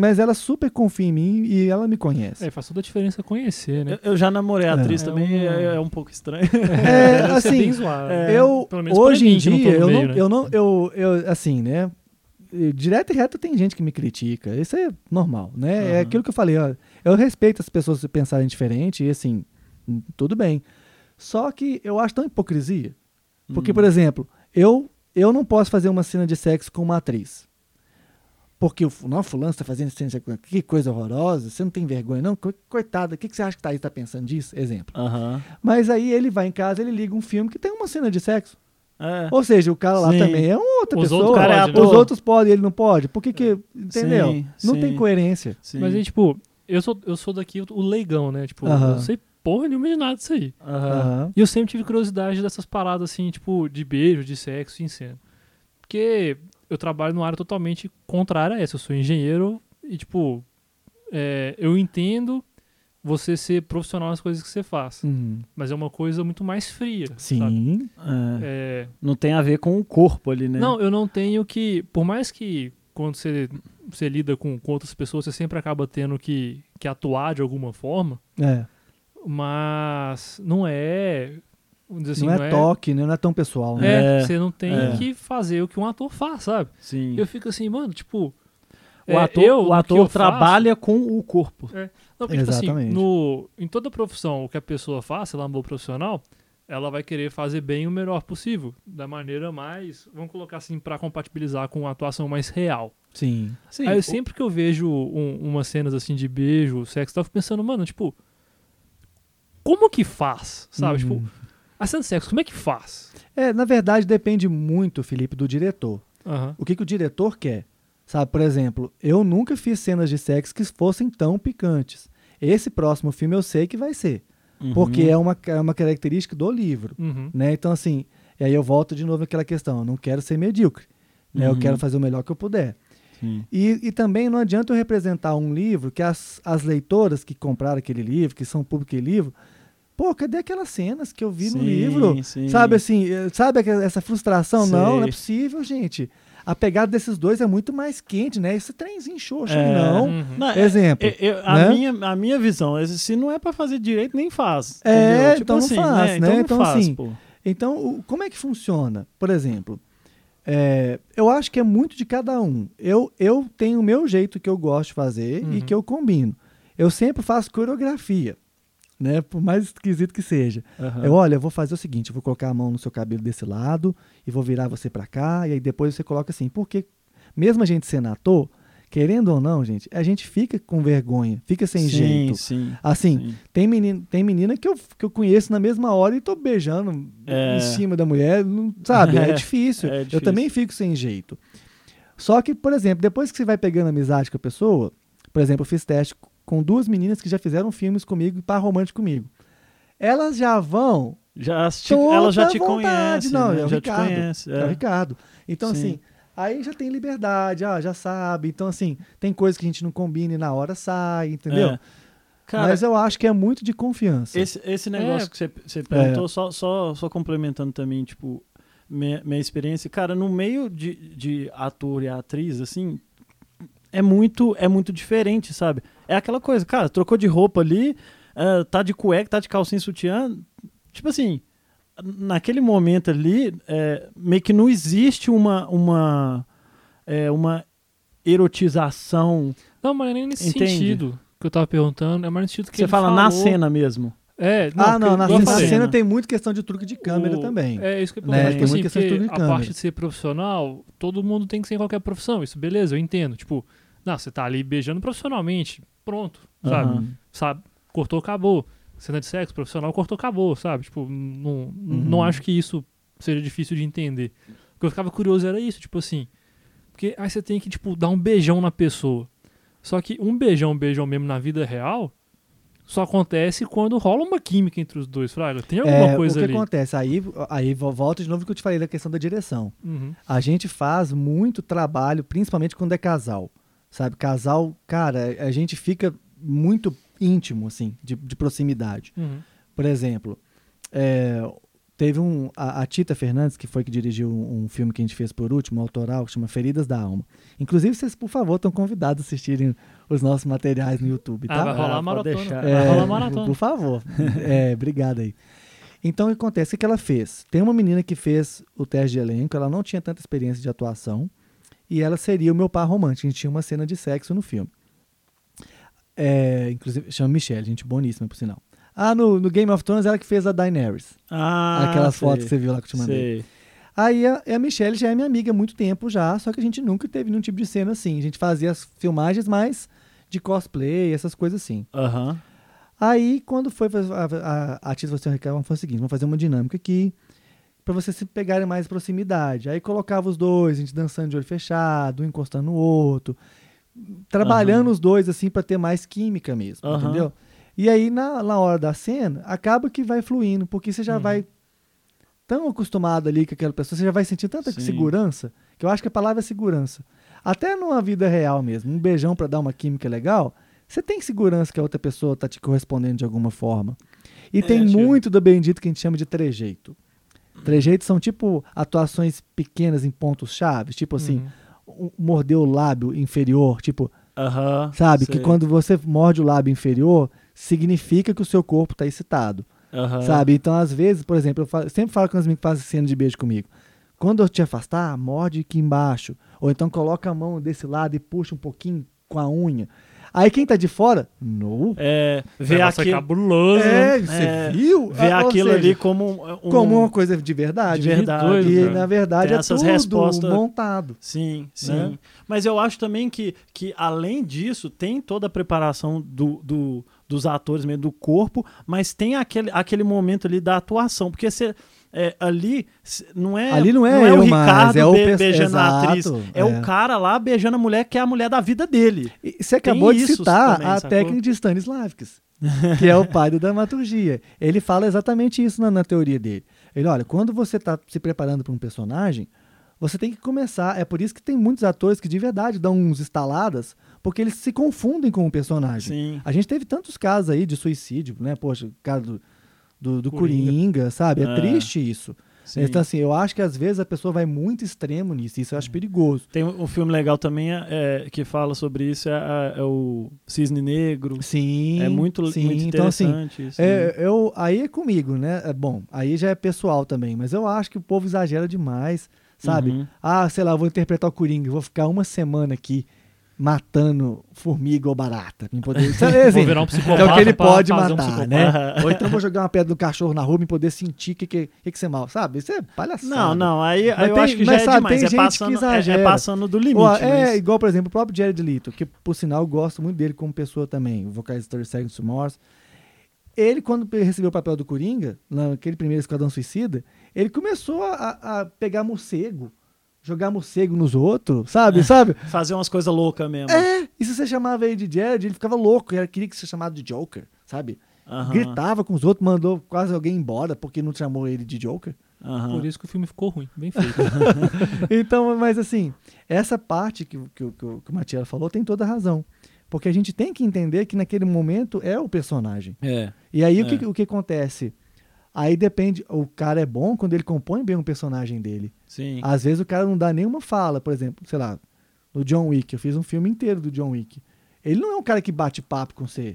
Mas ela super confia em mim e ela me conhece. Faz toda a diferença conhecer, né? Eu já namorei a atriz também, é um pouco estranho. Assim, eu, hoje em dia, assim, né? Direto e reto tem gente que me critica. Isso é normal, né? É aquilo que eu falei, ó. Eu respeito as pessoas pensarem diferente e, assim, tudo bem. Só que eu acho tão hipocrisia. Porque, por exemplo, eu não posso fazer uma cena de sexo com uma atriz. Porque, não, fulano, você tá fazendo cena de sexo, que coisa horrorosa, você não tem vergonha, não? Coitada, o que você acha que tá aí, tá pensando disso? Exemplo. Mas aí ele vai em casa, ele liga um filme que tem uma cena de sexo. Ou seja, o cara lá também é outra pessoa. Os outros podem, ele não pode. Por que que... Entendeu? Não tem coerência. Mas aí, tipo, eu sou daqui o leigão, né? Tipo, eu não sei porra nenhuma de nada disso aí. E eu sempre tive curiosidade dessas paradas, assim, tipo, de beijo, de sexo, em cena. Porque eu trabalho numa área totalmente contrária a essa. Eu sou engenheiro e, tipo, eu entendo... você ser profissional nas coisas que você faz. Mas é uma coisa muito mais fria. Sim. Sabe? Não tem a ver com o corpo ali, né? Não, eu não tenho que... Por mais que quando você lida com outras pessoas, você sempre acaba tendo que atuar de alguma forma. Mas não é... Vamos dizer assim, não é toque, né? Não é tão pessoal, né? Você não tem que fazer o que um ator faz, sabe? Sim. Eu fico assim, mano, tipo... O ator trabalha com o corpo. Não, porque, exatamente. Tipo assim, em toda profissão, o que a pessoa faz, se ela é uma boa profissional, ela vai querer fazer bem o melhor possível, da maneira mais, vamos colocar assim, para compatibilizar com a atuação mais real. Sim. Aí sempre que eu vejo umas cenas assim de beijo, sexo, eu fico pensando, mano, tipo, como que faz? Sabe? Tipo, a cena de sexo, como é que faz? Na verdade, depende muito, Felipe, do diretor. O que o diretor quer? Sabe, por exemplo, eu nunca fiz cenas de sexo que fossem tão picantes. Esse próximo filme eu sei que vai ser. Porque é uma característica do livro. Né? Então, assim, e aí eu volto de novo naquela questão. Eu não quero ser medíocre. Né? Eu quero fazer o melhor que eu puder. E também não adianta eu representar um livro que as leitoras que compraram aquele livro, que são público aquele livro, pô, cadê aquelas cenas que eu vi no livro? Sim. Sabe assim, sabe essa frustração? Sim. Não, não é possível, gente. A pegada desses dois é muito mais quente, né? Esse trenzinho xoxo, exemplo. A minha visão, se não é pra fazer direito, nem faz. É, tipo então assim, não faz, né? Então, como é que funciona? Por exemplo, eu acho que é muito de cada um. Eu tenho o meu jeito que eu gosto de fazer e que eu combino. Eu sempre faço coreografia, né? Por mais esquisito que seja. Eu vou fazer o seguinte, eu vou colocar a mão no seu cabelo desse lado e vou virar você pra cá, e aí depois você coloca assim. Porque mesmo a gente sendo ator, querendo ou não, gente, a gente fica com vergonha, fica sem jeito. Assim, tem menina que eu conheço na mesma hora e tô beijando em cima da mulher, sabe? É difícil. É difícil. Eu também fico sem jeito. Só que, por exemplo, depois que você vai pegando amizade com a pessoa, por exemplo, eu fiz teste com duas meninas que já fizeram filmes comigo e par romântico comigo. Elas já vão... Elas já te conhecem. Não, né? É o Ricardo. Então, assim... Aí já tem liberdade, já sabe. Então, assim, tem coisa que a gente não combina e na hora sai, entendeu? Cara, mas eu acho que é muito de confiança. Esse negócio que você perguntou, só complementando também, tipo, minha experiência. Cara, no meio de ator e atriz, assim, é muito diferente, sabe? É aquela coisa, cara, trocou de roupa ali, tá de cueca, tá de calcinha sutiã, tipo assim... Naquele momento ali, meio que não existe uma erotização. Não, mas nem nesse sentido que eu tava perguntando. É mais nesse sentido que você fala na cena mesmo. Na cena tem muito questão de truque de câmera também. É isso que eu pergunto. Tem muita questão de truque de câmera. A parte de ser profissional, todo mundo tem que ser em qualquer profissão. Isso, beleza, eu entendo. Tipo, você tá ali beijando profissionalmente, pronto, sabe? Cortou, acabou. Cena de sexo profissional, cortou, acabou, sabe? Tipo, não acho que isso seja difícil de entender. O que eu ficava curioso era isso, tipo assim, porque aí você tem que, tipo, dar um beijão na pessoa. Só que um beijão mesmo na vida real, só acontece quando rola uma química entre os dois, Fraga. Tem alguma coisa ali. O que acontece? Aí volta de novo que eu te falei da questão da direção. A gente faz muito trabalho, principalmente quando é casal, sabe? Casal, cara, a gente fica muito... íntimo, assim, de proximidade. Por exemplo, teve a Tita Fernandes, que foi que dirigiu um filme que a gente fez por último, autoral, que chama Feridas da Alma. Inclusive, vocês, por favor, estão convidados a assistirem os nossos materiais no YouTube, tá? Vai rolar maratona. Vai rolar maratona. Por favor. Obrigado aí. Então, o que acontece? O que ela fez? Tem uma menina que fez o teste de elenco, ela não tinha tanta experiência de atuação, e ela seria o meu par romântico. A gente tinha uma cena de sexo no filme. Inclusive, chama Michelle, gente boníssima, por sinal. No Game of Thrones, ela que fez a Daenerys. Aquelas fotos que você viu lá que eu te mandei. Aí a Michelle já é minha amiga há muito tempo já, só que a gente nunca teve nenhum tipo de cena assim. A gente fazia as filmagens mais de cosplay, essas coisas assim. Aí, quando foi a Tita falou o seguinte, vamos fazer uma dinâmica aqui pra vocês se pegarem mais proximidade. Aí colocava os dois, a gente dançando de olho fechado, um encostando no outro... trabalhando os dois, assim, pra ter mais química mesmo, entendeu? E aí, na hora da cena, acaba que vai fluindo, porque você já vai tão acostumado ali com aquela pessoa, você já vai sentir tanta segurança, que eu acho que a palavra é segurança. Até numa vida real mesmo, um beijão pra dar uma química legal, você tem segurança que a outra pessoa tá te correspondendo de alguma forma. E tem muito do bendito que a gente chama de trejeito. Trejeitos são, tipo, atuações pequenas em pontos-chave, tipo assim... morder o lábio inferior, tipo, sabe? Sei. Que quando você morde o lábio inferior, significa que o seu corpo tá excitado, sabe? Então, às vezes, por exemplo, eu sempre falo com as minhas que fazem cena de beijo comigo, quando eu te afastar, morde aqui embaixo, ou então coloca a mão desse lado e puxa um pouquinho com a unha. Aí quem tá de fora, vê aquilo, cabuloso, você viu? Vê aquilo ali como uma coisa de verdade. De verdade. Doido, e na verdade é tudo respostas... montado. Sim. Né? Mas eu acho também que além disso, tem toda a preparação dos atores mesmo, do corpo, mas tem aquele momento ali da atuação, porque você... Ali não é o Ricardo beijando a atriz. É o cara lá beijando a mulher que é a mulher da vida dele. E você acabou de citar também, a técnica de Stanislavskis, que é o pai da dramaturgia. Ele fala exatamente isso na teoria dele. Ele, olha, quando você está se preparando para um personagem, Você tem que começar. É por isso que tem muitos atores que de verdade dão uns estaladas, porque eles se confundem com o personagem. Sim. A gente teve tantos casos aí de suicídio, né? Poxa, o cara do Coringa, sabe? É triste isso. Sim. Então, assim, eu acho que às vezes a pessoa vai muito extremo nisso, isso eu acho perigoso. Tem um filme legal também que fala sobre isso, é o Cisne Negro. Sim. É muito interessante, então, assim, isso. Aí é comigo, né? Bom, aí já é pessoal também, mas eu acho que o povo exagera demais, sabe? Uhum. Ah, sei lá, eu vou interpretar o Coringa, vou ficar uma semana aqui matando formiga ou barata. Pra poder... vou virar um psicopata. É o que ele pode matar, né? Ou então vou jogar uma pedra no cachorro na rua pra poder sentir que você é mal. Sabe? Isso é palhaçada. Não. Aí eu acho que já é demais. É passando do limite. Igual, por exemplo, o próprio Jared Leto, que, por sinal, eu gosto muito dele como pessoa também. O vocalista de 30 Seconds to Mars. Ele, quando recebeu o papel do Coringa, naquele primeiro Esquadrão Suicida, ele começou a pegar morcego, jogar morcego nos outros, sabe? Fazer umas coisas loucas mesmo. E se você chamava ele de Jared, ele ficava louco, ele queria que você chamado de Joker, sabe? Uhum. Gritava com os outros, mandou quase alguém embora porque não chamou ele de Joker. Uhum. Por isso que o filme ficou ruim, bem feito. Então, mas assim, essa parte que o Matias falou tem toda a razão. Porque a gente tem que entender que naquele momento é o personagem. E aí o que acontece... Aí depende, o cara é bom quando ele compõe bem um personagem dele. Sim. Às vezes o cara não dá nenhuma fala, por exemplo, sei lá, no John Wick, eu fiz um filme inteiro do John Wick. Ele não é um cara que bate papo com você.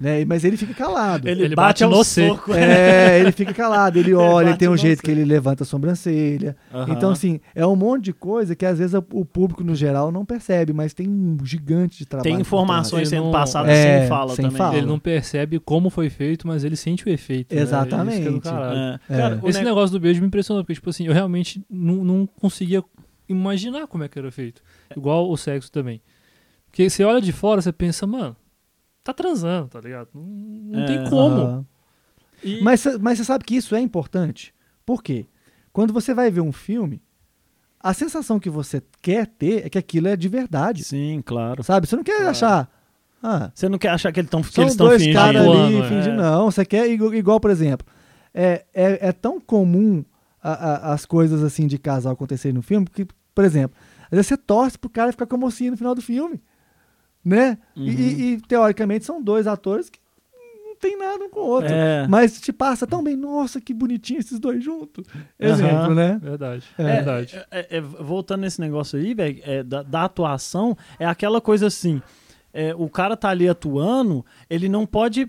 Né? Mas ele fica calado. Ele bate no soco. Ele fica calado, ele olha, ele tem um jeito que ele levanta a sobrancelha. Uhum. Então, assim, é um monte de coisa que às vezes o público no geral não percebe, mas tem um gigante de trabalho. Tem informações sendo passadas sem fala sem também. Fala. Ele não percebe como foi feito, mas ele sente o efeito. Exatamente. Né? Cara, esse negócio do beijo me impressionou, porque, tipo assim, eu realmente não conseguia imaginar como é que era feito. Igual o sexo também. Porque você olha de fora, você pensa, mano, tá transando, tá ligado? Não tem como. Uhum. E... Mas você sabe que isso é importante? Por quê? Quando você vai ver um filme, a sensação que você quer ter é que aquilo é de verdade. Sim, claro. Sabe? Você não quer achar... Você não quer achar que eles estão fingindo. São dois caras ali, fingindo. Não, você quer... Igual, por exemplo, é tão comum as coisas assim de casal acontecerem no filme, que, por exemplo, às vezes você torce pro cara ficar com a mocinha no final do filme. Né? Uhum. E teoricamente são dois atores que não tem nada um com o outro, mas te passa tão bem, nossa, que bonitinho esses dois juntos. Exemplo, né? Verdade. Voltando nesse negócio aí, velho, da atuação, é aquela coisa assim, o cara tá ali atuando, ele não pode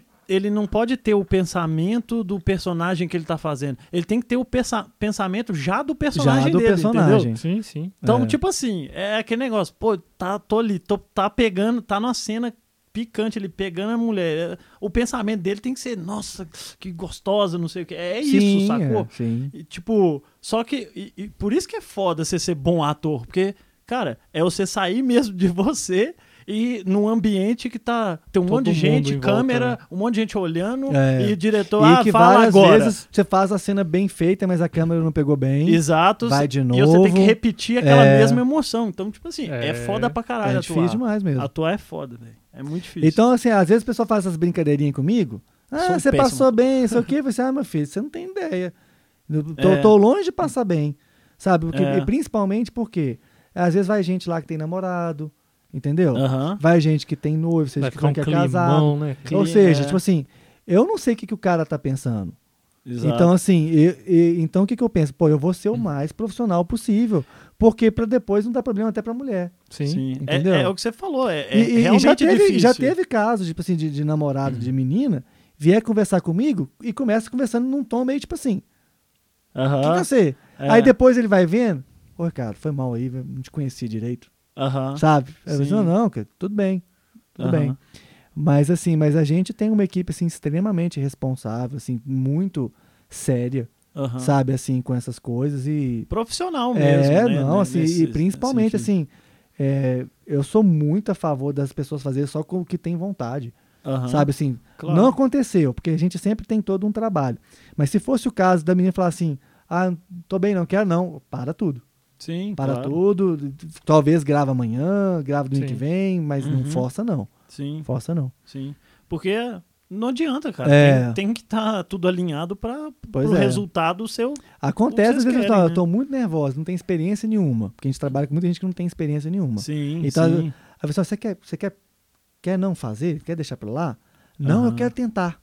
ter o pensamento do personagem que ele tá fazendo. Ele tem que ter o pensamento já do personagem entendeu? Sim. Então, tipo assim, é aquele negócio. Pô, tá numa cena picante ali, pegando a mulher. O pensamento dele tem que ser, nossa, que gostosa, não sei o que. Isso, sacou? E, tipo, só que... E por isso que é foda você ser bom ator. Porque, cara, é você sair mesmo de você... E num ambiente que tem um todo monte de gente, câmera, volta, né? Um monte de gente olhando e o diretor, que fala agora. Várias vezes você faz a cena bem feita, mas a câmera não pegou bem. Exato. Vai de novo. E você tem que repetir aquela mesma emoção. Então, tipo assim, é foda pra caralho atuar. É difícil demais mesmo. Atuar é foda, velho. É muito difícil. Então, assim, às vezes o pessoal faz essas brincadeirinhas comigo. Você péssimo. Passou bem, isso aqui. Você, meu filho, você não tem ideia. Tô longe de passar bem, sabe? Porque, principalmente porque às vezes vai gente lá que tem namorado, entendeu? Uhum. Vai gente que tem noivo, vocês que não quer casar. Né? Ou seja, tipo assim, eu não sei o que o cara tá pensando. Exato. Então, assim, então o que eu penso? Pô, eu vou ser o mais profissional possível. Porque pra depois não dá problema até pra mulher. Sim. Entendeu? É o que você falou. Realmente difícil. Já teve casos, tipo assim, de namorado, de menina, vier conversar comigo e começa conversando num tom meio tipo assim. O que vai ser? Aí depois ele vai vendo. Pô, cara, foi mal aí, não te conheci direito. Uhum, sabe? Não, cara, tudo bem. Mas assim, a gente tem uma equipe assim, extremamente responsável, assim, muito séria, sabe, assim, com essas coisas e... Profissional mesmo, né? Não, assim, e principalmente, assim, eu sou muito a favor das pessoas fazerem só com o que tem vontade, sabe, assim, claro. Não aconteceu, porque a gente sempre tem todo um trabalho, mas se fosse o caso da menina falar assim, tô bem, não quero não, para tudo. Sim, para tudo, talvez grava amanhã, grava domingo que vem, mas não força não. Sim. Porque não adianta, cara. É. Tem que estar tudo alinhado para o resultado seu. Acontece, às vezes, eu estou muito nervosa, não tenho experiência nenhuma. Porque a gente trabalha com muita gente que não tem experiência nenhuma. Sim, então, sim. A pessoa, você quer não fazer? Quer deixar para lá? Não, eu quero tentar.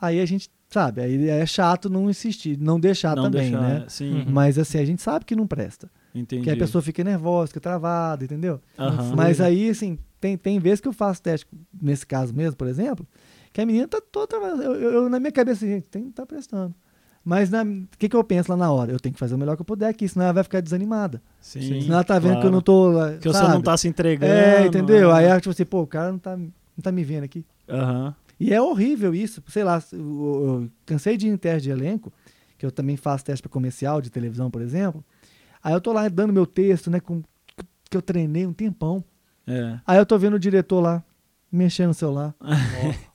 Aí a gente sabe, aí é chato não insistir, não deixar né? Sim. Mas assim, a gente sabe que não presta. Entendi. Que a pessoa fica nervosa, fica travada, entendeu? Uhum. Mas aí, assim, tem vezes que eu faço teste, nesse caso mesmo, por exemplo, que a menina tá toda travada. Eu na minha cabeça, gente, tá prestando. Mas o que eu penso lá na hora? Eu tenho que fazer o melhor que eu puder aqui, senão ela vai ficar desanimada. Sim, senão ela tá vendo que eu não tô... Que você não tá se entregando. É, entendeu? Aí tipo assim, o cara não tá me vendo aqui. Aham. Uhum. E é horrível isso. Sei lá, eu cansei de ir em teste de elenco, que eu também faço teste para comercial de televisão, por exemplo. Aí eu tô lá dando meu texto, né, que eu treinei um tempão. É. Aí eu tô vendo o diretor lá, mexendo no celular.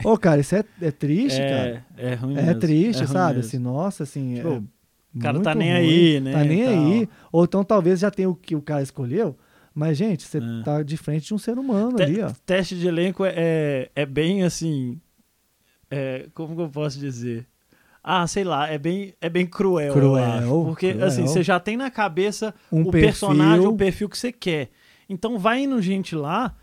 Ô, cara, isso é triste, cara. É ruim mesmo. É triste, é sabe? Assim, nossa, assim... Tipo, o cara tá nem ruim, aí, né? Tá nem aí. Ou então talvez já tenha o que o cara escolheu. Mas, gente, você tá de frente de um ser humano ali, ó. Teste de elenco é bem, assim... como que eu posso dizer? Ah, sei lá, é bem cruel. Porque, assim, você já tem na cabeça o personagem, o perfil que você quer. Então, vai indo gente lá,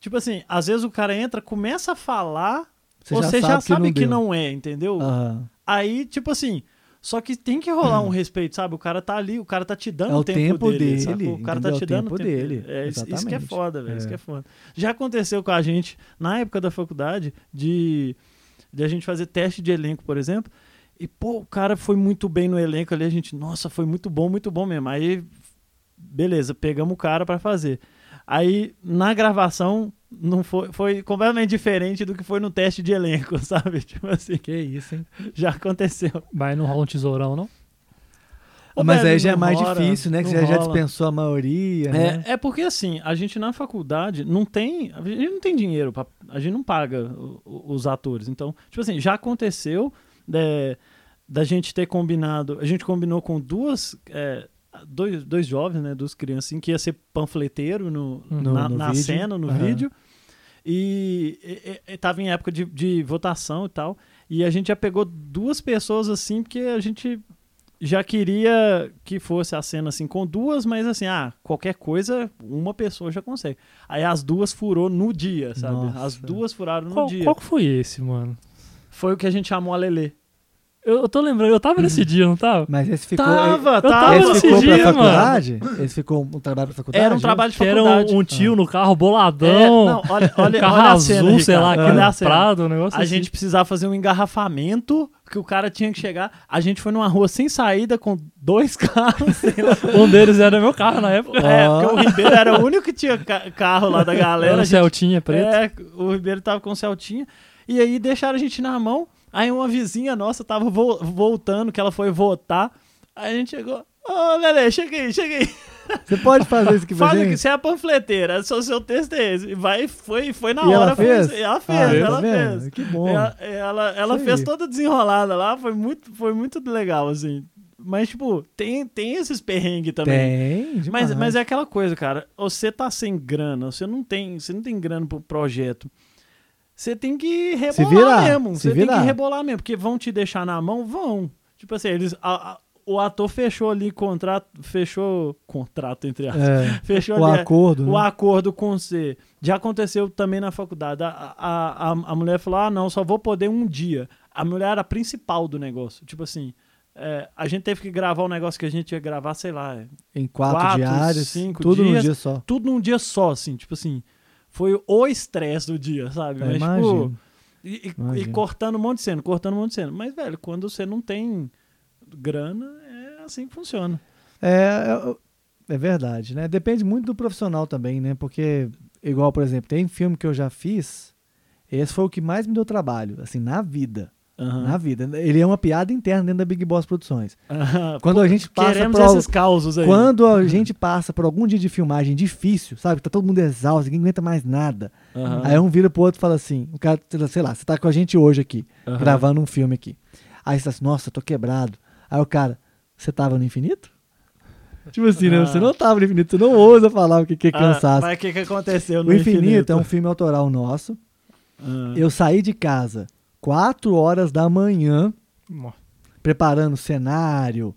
tipo assim, às vezes o cara entra, começa a falar, você já sabe que não é, entendeu? Uhum. Aí, tipo assim, só que tem que rolar um respeito, sabe? O cara tá ali, o cara tá te dando o tempo dele. O cara tá te dando o tempo dele. Isso que é foda, velho, isso que é foda. Já aconteceu com a gente, na época da faculdade, de a gente fazer teste de elenco, por exemplo, e, o cara foi muito bem no elenco ali, a gente, nossa, foi muito bom mesmo. Aí, beleza, pegamos o cara pra fazer. Aí, na gravação, não foi completamente diferente do que foi no teste de elenco, sabe? Tipo assim, que isso, hein? Já aconteceu. Mas não rola um tesourão, não? Mas aí já é mais difícil, né? Que você já dispensou a maioria, né? É porque, assim, a gente na faculdade a gente não tem dinheiro, a gente não paga os atores. Então, tipo assim, já aconteceu da gente ter combinado... A gente combinou com dois jovens, né? Duas crianças, assim, que ia ser panfleteiro na cena, no vídeo. E tava em época de votação e tal. E a gente já pegou duas pessoas, assim, porque a gente... Já queria que fosse a cena assim com duas, mas assim, qualquer coisa, uma pessoa já consegue. Aí as duas furou no dia, sabe? Nossa. As duas furaram no dia. Qual que foi esse, mano? Foi o que a gente chamou a Lelê. Eu tô lembrando, eu tava nesse dia, não tava? Mas esse ficou... Eu tava esse nesse ficou dia, pra faculdade? Mano. Esse ficou um trabalho pra faculdade? Era um trabalho de faculdade. Era um tio no carro, boladão. Não, olha carro olha azul, a cena, sei lá, aquele prado, o negócio assim. A gente precisava fazer um engarrafamento, que o cara tinha que chegar. A gente foi numa rua sem saída, com dois carros, sei lá. Um deles era meu carro na época. Porque o Ribeiro era o único que tinha carro lá da galera. O Celtinha preto. O Ribeiro tava com o Celtinha. E aí deixaram a gente na mão. Aí uma vizinha nossa tava voltando, que ela foi votar. Aí a gente chegou... Ô, Lelê, chega aí. Você pode fazer isso que você... Fala que você é a panfleteira, só seu texto é esse. Vai, foi na e hora. Ela fez. Que bom. Ela fez toda desenrolada lá, foi muito legal, assim. Mas, tipo, tem esses perrengues também. Tem, demais. Mas é aquela coisa, cara. Você tá sem grana, você não tem grana pro projeto. Você tem que rebolar mesmo, porque vão te deixar na mão, vão. Tipo assim, o ator fechou ali contrato entre aspas. Fechou o ali acordo, o acordo com você. Já aconteceu também na faculdade. A mulher falou, não, só vou poder um dia. A mulher era a principal do negócio. Tipo assim, a gente teve que gravar um negócio que a gente ia gravar, sei lá. Em quatro diários, 5 dias. Tudo num dia só. Tudo num dia só, assim, tipo assim. Foi o estresse do dia, sabe? Mas, tipo, e cortando um monte de cena. Mas, velho, quando você não tem grana, é assim que funciona. É verdade, né? Depende muito do profissional também, né? Porque, igual, por exemplo, tem filme que eu já fiz, esse foi o que mais me deu trabalho, assim, na vida. Uhum. Na vida. Ele é uma piada interna dentro da Big Boss Produções. Uhum. Quando a gente passa esses causos aí. Quando a gente passa por algum dia de filmagem difícil, sabe? Tá todo mundo exausto, ninguém aguenta mais nada. Uhum. Aí um vira pro outro e fala assim, o cara, sei lá, você tá com a gente hoje aqui, gravando um filme aqui. Aí você tá assim, nossa, eu tô quebrado. Aí o cara, você tava no infinito? Tipo assim, né? Você não tava no infinito, você não ousa falar o que é cansaço. Mas o que aconteceu no infinito? O Infinito é um filme autoral nosso. Eu saí de casa 4 horas da manhã, preparando cenário,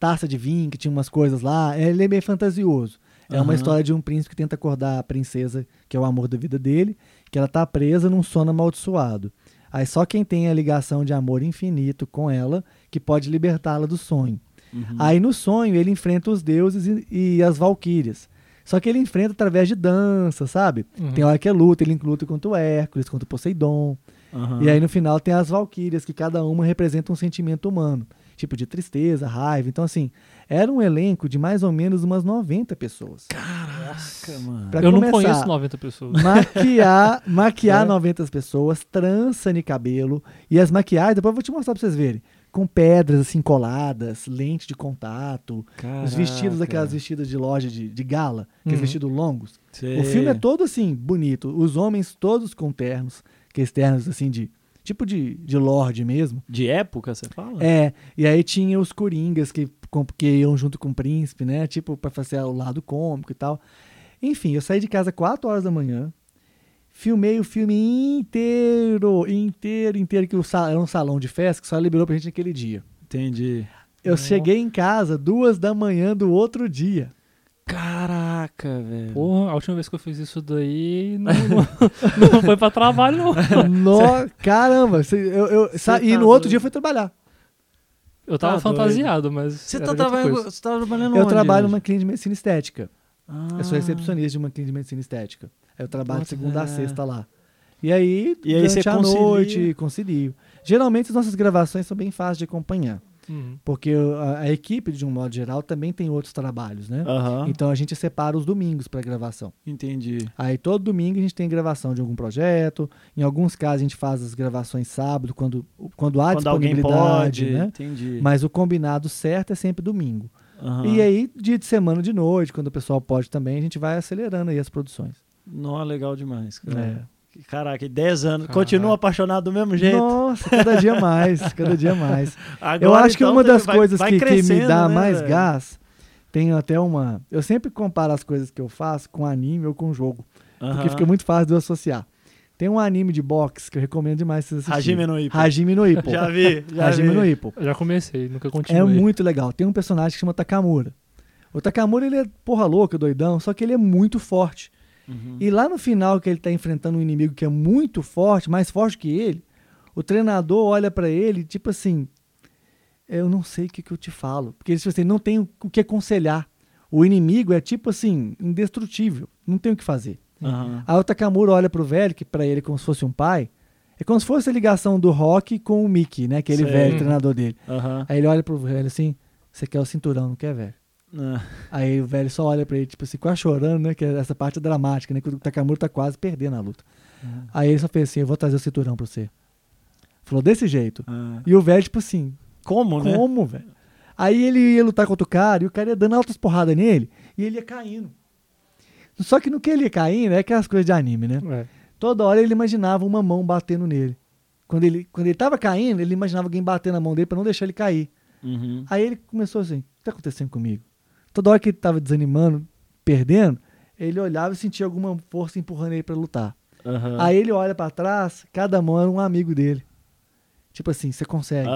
taça de vinho, que tinha umas coisas lá. Ele é meio fantasioso. É uma história de um príncipe que tenta acordar a princesa, que é o amor da vida dele, que ela tá presa num sono amaldiçoado. Aí só quem tem a ligação de amor infinito com ela, que pode libertá-la do sonho. Uhum. Aí no sonho ele enfrenta os deuses e as valquírias. Só que ele enfrenta através de dança, sabe? Uhum. Tem hora que é luta, ele luta contra o Hércules, contra o Poseidon. Uhum. E aí no final tem as valquírias, que cada uma representa um sentimento humano. Tipo de tristeza, raiva. Então assim, era um elenco de mais ou menos umas 90 pessoas. Caraca, mano. Pra eu começar, não conheço 90 pessoas. Maquiar 90 pessoas, trança de cabelo. E as maquiagens, depois eu vou te mostrar pra vocês verem. Com pedras assim coladas, lente de contato. Caraca. Os vestidos, aquelas vestidas de loja de gala, aqueles vestidos longos. Sim. O filme é todo assim, bonito. Os homens todos com ternos, que ternos assim de... Tipo de lorde mesmo. De época, você fala? É, e aí tinha os coringas que iam junto com o príncipe, né? Tipo, pra fazer o lado cômico e tal. Enfim, eu saí de casa 4 horas da manhã, filmei o filme inteiro, que era um salão de festa que só liberou pra gente naquele dia. Entendi. Eu cheguei em casa 2 da manhã do outro dia. Caraca, velho. Porra, a última vez que eu fiz isso daí não foi pra trabalho, não. Caramba. E no outro dia eu fui trabalhar. Eu tava fantasiado, mas... Você tá trabalhando onde? Eu trabalho numa clínica de medicina estética. Eu sou recepcionista de uma clínica de medicina estética. Eu trabalho de segunda a sexta lá. E aí durante a noite, concilio. Geralmente as nossas gravações são bem fáceis de acompanhar. Porque a equipe, de um modo geral, também tem outros trabalhos, né? Então a gente separa os domingos pra gravação. Entendi. Aí todo domingo a gente tem gravação de algum projeto. Em alguns casos a gente faz as gravações sábado, quando há disponibilidade, né? Entendi. Mas o combinado certo é sempre domingo. E aí, dia de semana, de noite, quando o pessoal pode também, a gente vai acelerando aí as produções. Nossa, legal demais, cara. Caraca, 10 anos. Caraca. Continua apaixonado do mesmo jeito? Nossa, cada dia mais, cada dia mais. Agora, eu acho que uma das coisas que me dá mais gás, tem até uma... Eu sempre comparo as coisas que eu faço com anime ou com jogo, porque fica muito fácil de eu associar. Tem um anime de boxe que eu recomendo demais vocês assistirem. Hajime no Ippo. Já vi. Já comecei, nunca continuei. É muito legal. Tem um personagem que chama Takamura. O Takamura, ele é porra louca, doidão, só que ele é muito forte. E lá no final, que ele tá enfrentando um inimigo que é muito forte, mais forte que ele, o treinador olha pra ele, tipo assim, eu não sei o que eu te falo. Porque ele, tipo assim, não tem o que aconselhar. O inimigo é, tipo assim, indestrutível. Não tem o que fazer. Aí o Takamura olha pro velho, que pra ele é como se fosse um pai. É como se fosse a ligação do Rock com o Mickey, né? Aquele velho treinador dele. Aí ele olha pro velho assim, você quer o cinturão, não quer, velho? Aí o velho só olha pra ele, tipo assim, quase chorando, né? Que essa parte é dramática, né? Que o Takamura tá quase perdendo a luta. Aí ele só fez assim, eu vou trazer o cinturão pra você. Falou desse jeito. E o velho, tipo assim, como, né? Velho? Aí ele ia lutar contra o cara, e o cara ia dando altas porradas nele, e ele ia caindo. Só que no que ele ia caindo, é que as coisas de anime, né? Toda hora ele imaginava uma mão batendo nele. Quando ele tava caindo, ele imaginava alguém batendo na mão dele pra não deixar ele cair. Aí ele começou assim, o que tá acontecendo comigo? Toda hora que ele tava desanimando, perdendo, ele olhava e sentia alguma força empurrando ele pra lutar. Aí ele olha pra trás, cada mão era um amigo dele. Tipo assim, você consegue.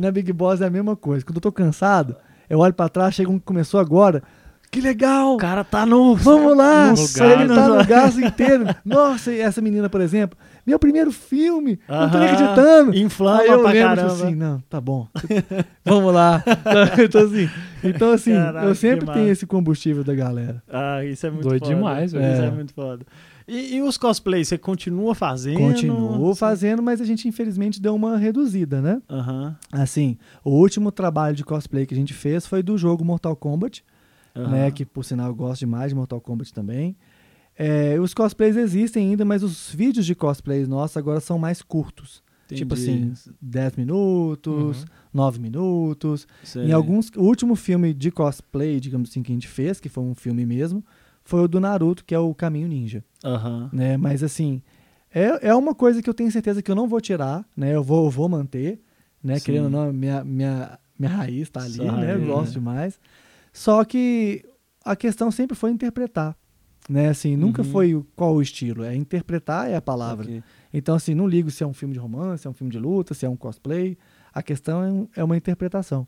Na Big Boss é a mesma coisa. Quando eu tô cansado, eu olho pra trás, chega um que começou agora. Que legal! O cara tá no... Vamos lá! Nossa, ele tá no gás inteiro. Nossa, e essa menina, por exemplo, meu primeiro filme, não tô nem acreditando. Inflama eu pra caramba. Tipo assim, não, tá bom. Vamos lá. Então assim, caraca, eu sempre tenho esse combustível da galera. Ah, isso é muito doido foda. Demais, velho. Isso é muito foda. E os cosplays, você continua fazendo? Continuo fazendo, mas a gente infelizmente deu uma reduzida, né? Assim, o último trabalho de cosplay que a gente fez foi do jogo Mortal Kombat. Né, que por sinal eu gosto demais de Mortal Kombat também. Os cosplays existem ainda, mas os vídeos de cosplays nossos agora são mais curtos. Entendi. Tipo assim, 10 minutos, 9 minutos. Sei. Em alguns, o último filme de cosplay, digamos assim, que a gente fez, que foi um filme mesmo, foi o do Naruto, que é o Caminho Ninja. Né, mas assim, é uma coisa que eu tenho certeza que eu não vou tirar, né, eu vou manter, né, querendo ou não, minha raiz tá ali, né, eu gosto demais. Só que a questão sempre foi interpretar. né? Assim, nunca foi qual o estilo, é interpretar é a palavra. Okay. Então, assim, não ligo se é um filme de romance, se é um filme de luta, se é um cosplay. A questão é uma interpretação.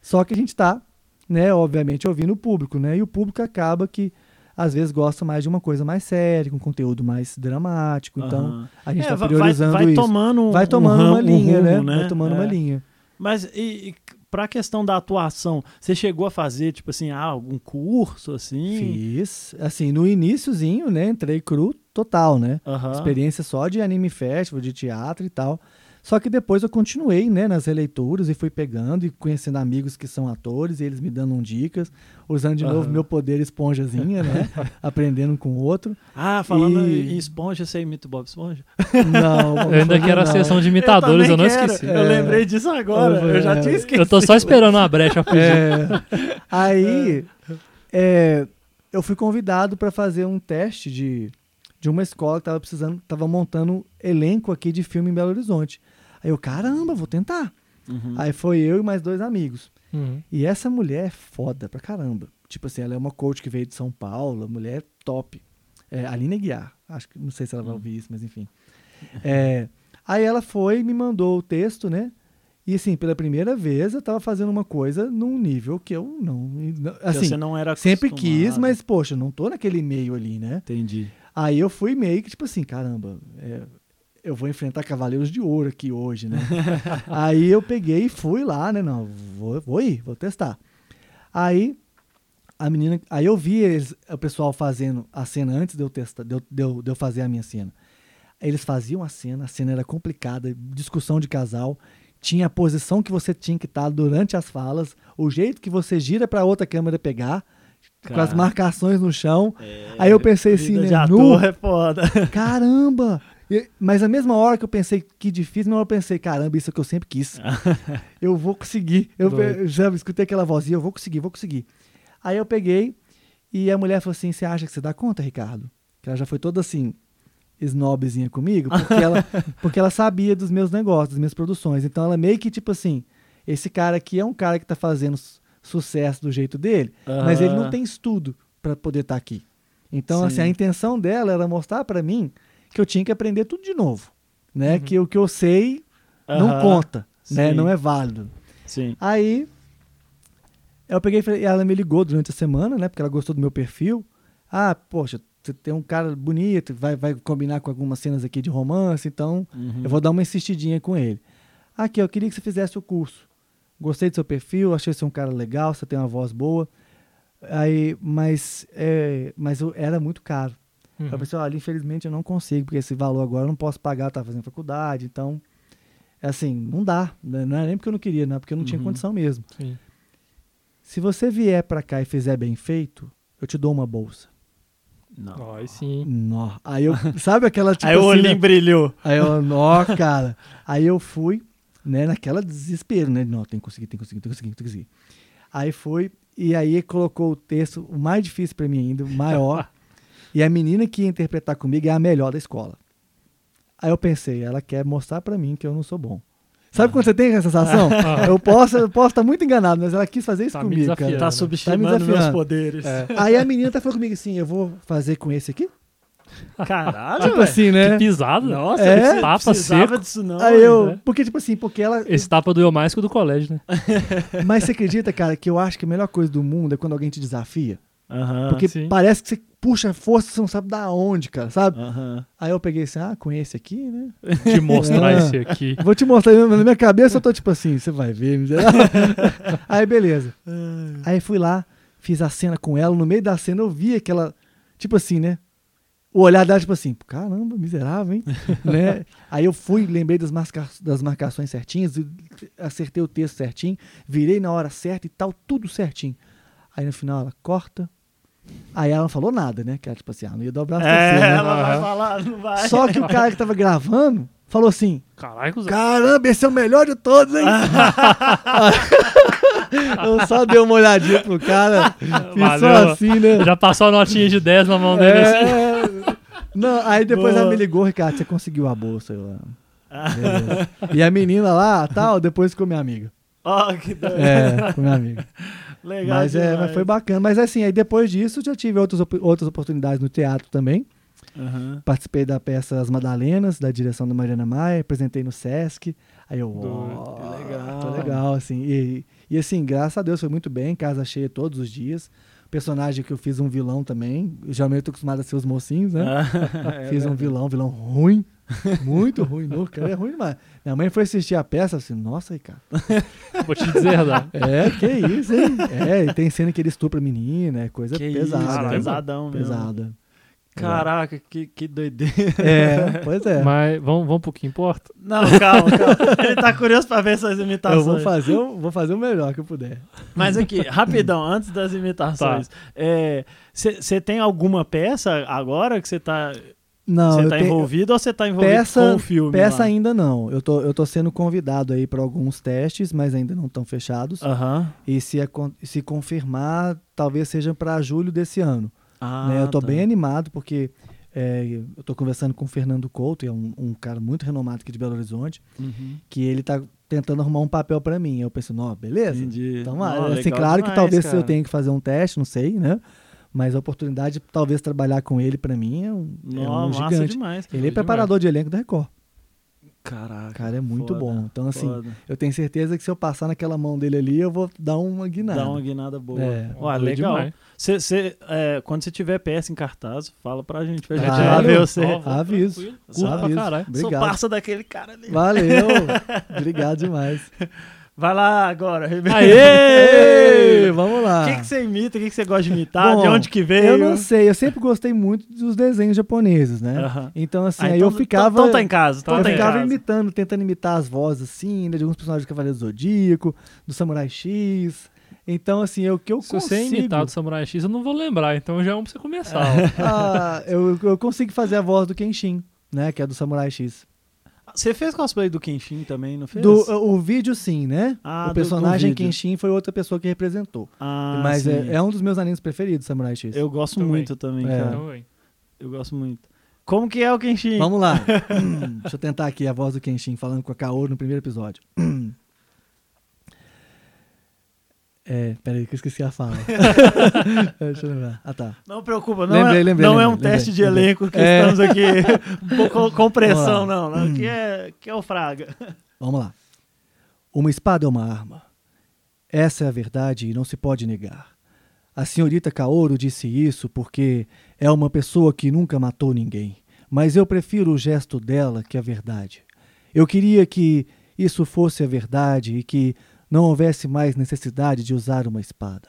Só que a gente tá, né, obviamente, ouvindo o público, né? E o público acaba que às vezes gosta mais de uma coisa mais séria, com conteúdo mais dramático. Então, a gente tá priorizando isso. Vai tomando uma linha, né? Vai tomando uma linha. Mas e pra questão da atuação, você chegou a fazer, tipo assim, algum curso, assim? Fiz. Assim, no iniciozinho, né? Entrei cru total, né? Experiência só de anime festival, de teatro e tal. Só que depois eu continuei, né, nas releituras e fui pegando e conhecendo amigos que são atores e eles me dando dicas, usando de novo meu poder esponjazinha, né, aprendendo um com o outro. Falando em esponja, você imita o Bob Esponja? Não. Eu ainda quero a sessão de imitadores, eu não esqueci. Eu lembrei disso agora, eu já tinha esquecido. Eu tô só esperando uma brecha. Aí, eu fui convidado para fazer um teste de uma escola que tava montando elenco aqui de filme em Belo Horizonte. Aí eu, caramba, vou tentar. Aí foi eu e mais dois amigos. E essa mulher é foda pra caramba. Tipo assim, ela é uma coach que veio de São Paulo, mulher top. Aline Guiar. Acho que, não sei se ela vai ouvir isso, mas enfim. Aí ela foi, me mandou o texto, né? E assim, pela primeira vez eu tava fazendo uma coisa num nível que eu não assim, você não era acostumado. Sempre quis, mas poxa, não tô naquele meio ali, né? Entendi. Aí eu fui meio que tipo assim, caramba, eu vou enfrentar Cavaleiros de Ouro aqui hoje, né? Aí eu peguei e fui lá, né? Não, vou ir, vou testar. Aí a menina, aí eu vi o pessoal fazendo a cena antes de eu testar, de eu fazer a minha cena. Eles faziam a cena era complicada, discussão de casal, tinha a posição que você tinha que estar durante as falas, o jeito que você gira para outra câmera pegar. Com as marcações no chão. Aí eu pensei assim, né? É foda. Caramba! Mas a mesma hora que eu pensei que difícil, na hora eu pensei, caramba, isso é o que eu sempre quis. Eu vou conseguir. Eu já escutei aquela vozinha, eu vou conseguir, vou conseguir. Aí eu peguei e a mulher falou assim, você acha que você dá conta, Ricardo? Que ela já foi toda assim, snobzinha comigo, porque ela sabia dos meus negócios, das minhas produções. Então ela meio que tipo assim, esse cara aqui é um cara que tá fazendo sucesso do jeito dele, mas ele não tem estudo para poder estar aqui. Então, assim, a intenção dela era mostrar para mim que eu tinha que aprender tudo de novo, né? Que o que eu sei não conta, né? Não é válido. Aí, eu peguei e ela me ligou durante a semana, né? Porque ela gostou do meu perfil. Poxa, você tem um cara bonito, vai combinar com algumas cenas aqui de romance, então eu vou dar uma insistidinha com ele. Aqui, eu queria que você fizesse o curso. Gostei do seu perfil, achei você um cara legal, você tem uma voz boa. Aí, mas era muito caro. Eu pensei, olha, infelizmente eu não consigo, porque esse valor agora eu não posso pagar, eu tava fazendo faculdade, então, assim, não dá. Não é nem porque eu não queria, não é porque eu não tinha condição mesmo. Sim. Se você vier pra cá e fizer bem feito, eu te dou uma bolsa. Não. Aí sim. Não. Aí eu, sabe aquela tipo aí assim... Aí o olhinho brilhou. Aí eu, nó, cara. Aí eu fui... Né, naquela desespero, né? Não, tem que conseguir. Aí foi, e aí colocou o texto, o mais difícil pra mim ainda, o maior. E a menina que ia interpretar comigo é a melhor da escola. Aí eu pensei, ela quer mostrar pra mim que eu não sou bom. Sabe quando você tem essa sensação? Eu posso estar muito enganado, mas ela quis fazer isso comigo, cara. Tá subestimando meus poderes. Aí a menina falou comigo assim, eu vou fazer com esse aqui? Caralho, tipo assim, né? Que pisada. Nossa, esse tapa seco. Disso não, aí eu, né? Porque, tipo assim, porque ela... Esse tapa doeu mais que o do colégio, né? Mas você acredita, cara, que eu acho que a melhor coisa do mundo é quando alguém te desafia? Porque sim. Parece que você puxa força, você não sabe da onde, cara, sabe? Aí eu peguei assim, com esse aqui, né? Vou te mostrar esse aqui. Vou te mostrar, na minha cabeça eu tô tipo assim, você vai ver, miserável. Aí, beleza. Aí fui lá, fiz a cena com ela, no meio da cena eu vi aquela, tipo assim, né? O olhar dela, tipo assim, caramba, miserável, hein? Né? Aí eu fui, lembrei das marcações certinhas, acertei o texto certinho, virei na hora certa e tal, tudo certinho. Aí no final ela corta, aí ela não falou nada, né? Que ela, tipo assim, não ia dobrar a cena. Ela vai falar, não vai. Só que o cara que tava gravando falou assim, caramba, esse é o melhor de todos, hein? Eu só dei uma olhadinha pro cara, e só assim, né? Já passou a notinha de 10 na mão dele assim. Não, aí depois ela me ligou, Ricardo, você conseguiu a bolsa. Eu, beleza. E a menina lá, tal, depois ficou minha amiga. Ó, que doido. Ficou minha amiga. Legal. Mas foi bacana. Mas assim, aí depois disso já tive outras oportunidades no teatro também. Uhum. Participei da peça As Madalenas, da direção da Mariana Maia, apresentei no Sesc. Aí eu, legal, assim. E assim, graças a Deus foi muito bem, casa cheia todos os dias. Personagem que eu fiz um vilão também. Geralmente eu tô acostumado a ser os mocinhos, né? Fiz um vilão ruim. Muito ruim, cara. É ruim demais. Minha mãe foi assistir a peça assim, nossa, cara. Vou te dizer, né? Que isso, hein? E tem cena que ele estupra a menina, é coisa que pesada. Isso, pesadão mesmo. Pesada. Caraca, que doideira. Pois é. Mas vamos pro que importa? Não, calma. Ele tá curioso pra ver essas imitações. Eu vou fazer o melhor que eu puder. Mas aqui, rapidão, antes das imitações. Você tem alguma peça agora que você tá... Não, você tá envolvido ou você tá envolvido com o filme? Peça lá? Ainda não. Eu tô sendo convidado aí para alguns testes, mas ainda não estão fechados. Uhum. E se confirmar, talvez seja para julho desse ano. Eu tô bem animado porque eu tô conversando com o Fernando Couto, é um cara muito renomado aqui de Belo Horizonte, uhum. que ele tá tentando arrumar um papel para mim. Eu penso, beleza. Entendi. Então, assim, claro demais, que talvez cara. Eu tenha que fazer um teste, não sei, né? Mas a oportunidade de talvez trabalhar com ele pra mim é um gigante. Demais, ele é preparador de elenco da Record. Caraca. Cara, é muito bom. Então, assim, eu tenho certeza que se eu passar naquela mão dele ali, eu vou dar uma guinada. Dá uma guinada boa. Legal. Quando você tiver peça em cartaz, fala pra gente. Pra gente ver você. Aviso. Curto pra caralho. Sou parça daquele cara ali. Valeu. Obrigado demais. Vai lá agora, Ribeiro. Aê! Vamos lá. O que você imita? O que você gosta de imitar? Bom, de onde que veio? Eu não sei. Eu sempre gostei muito dos desenhos japoneses, né? Uhum. Então, assim, aí eu ficava... Então tá em casa. Imitando, tentando imitar as vozes, assim, né, de alguns personagens do Cavaleiro do Zodíaco, do Samurai X... Então, assim, o que eu consigo... Se você imitar do Samurai X, eu não vou lembrar. Então já vamos pra você começar. Eu consigo fazer a voz do Kenshin, né? Que é do Samurai X. Você fez cosplay do Kenshin também, não fez? O vídeo sim, né? O personagem do Kenshin foi outra pessoa que representou. Mas é um dos meus animes preferidos, Samurai X. Eu gosto muito também, cara. Eu gosto muito. Como que é o Kenshin? Vamos lá. Deixa eu tentar aqui a voz do Kenshin falando com a Kaoru no primeiro episódio. Peraí que eu esqueci a fala. Deixa eu lembrar. Tá. Não preocupa, não é um teste de elenco que estamos aqui com pressão, não. Que é o Fraga. Vamos lá. Uma espada é uma arma. Essa é a verdade e não se pode negar. A senhorita Kaoru disse isso porque é uma pessoa que nunca matou ninguém. Mas eu prefiro o gesto dela que a verdade. Eu queria que isso fosse a verdade e que não houvesse mais necessidade de usar uma espada.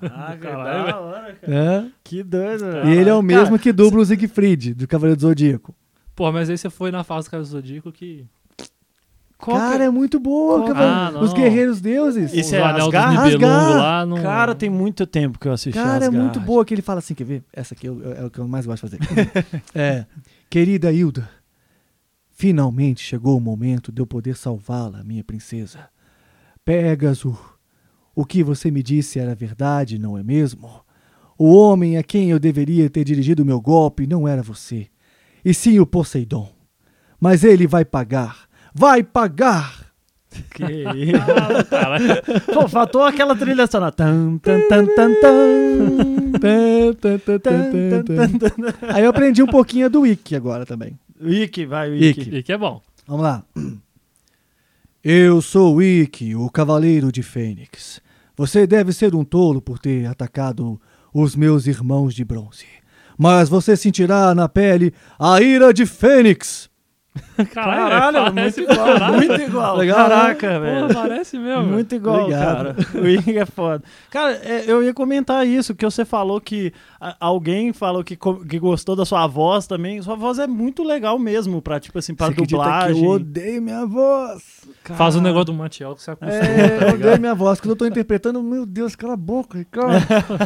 Caralho, da hora, cara. Que doido, velho. E ele é o mesmo que dubla o Siegfried, do Cavaleiro do Zodíaco. Pô, mas aí você foi na fase do Cavaleiro do Zodíaco que... Cara, é muito boa, Os Guerreiros Deuses. Isso é Asgard. Cara, tem muito tempo que eu assisti Asgard. Cara, é muito boa que ele fala assim, quer ver? Essa aqui é o que eu mais gosto de fazer. Querida Hilda, finalmente chegou o momento de eu poder salvá-la, minha princesa. Pégaso, o que você me disse era verdade, não é mesmo? O homem a quem eu deveria ter dirigido meu golpe não era você, e sim o Poseidon. Mas ele vai pagar! Vai pagar! Que isso, cara. Pô, faltou aquela trilha sonora. Aí eu aprendi um pouquinho do Wiki agora também. Wiki é bom. Vamos lá. Eu sou Wiki, o Cavaleiro de Fênix. Você deve ser um tolo por ter atacado os meus irmãos de bronze. Mas você sentirá na pele a ira de Fênix. Caralho, muito igual. Legal, caraca, velho. Pô, parece mesmo. Muito igual, cara. O Wiki é foda. Cara, eu ia comentar isso, que você falou que alguém falou que gostou da sua voz também. Sua voz é muito legal mesmo pra, tipo assim, pra dublagem. Que eu odeio minha voz. Cara. Faz o negócio do Matiel que você acostuma. Eu odeio minha voz. Quando eu tô interpretando, meu Deus, cala a boca, Ricardo.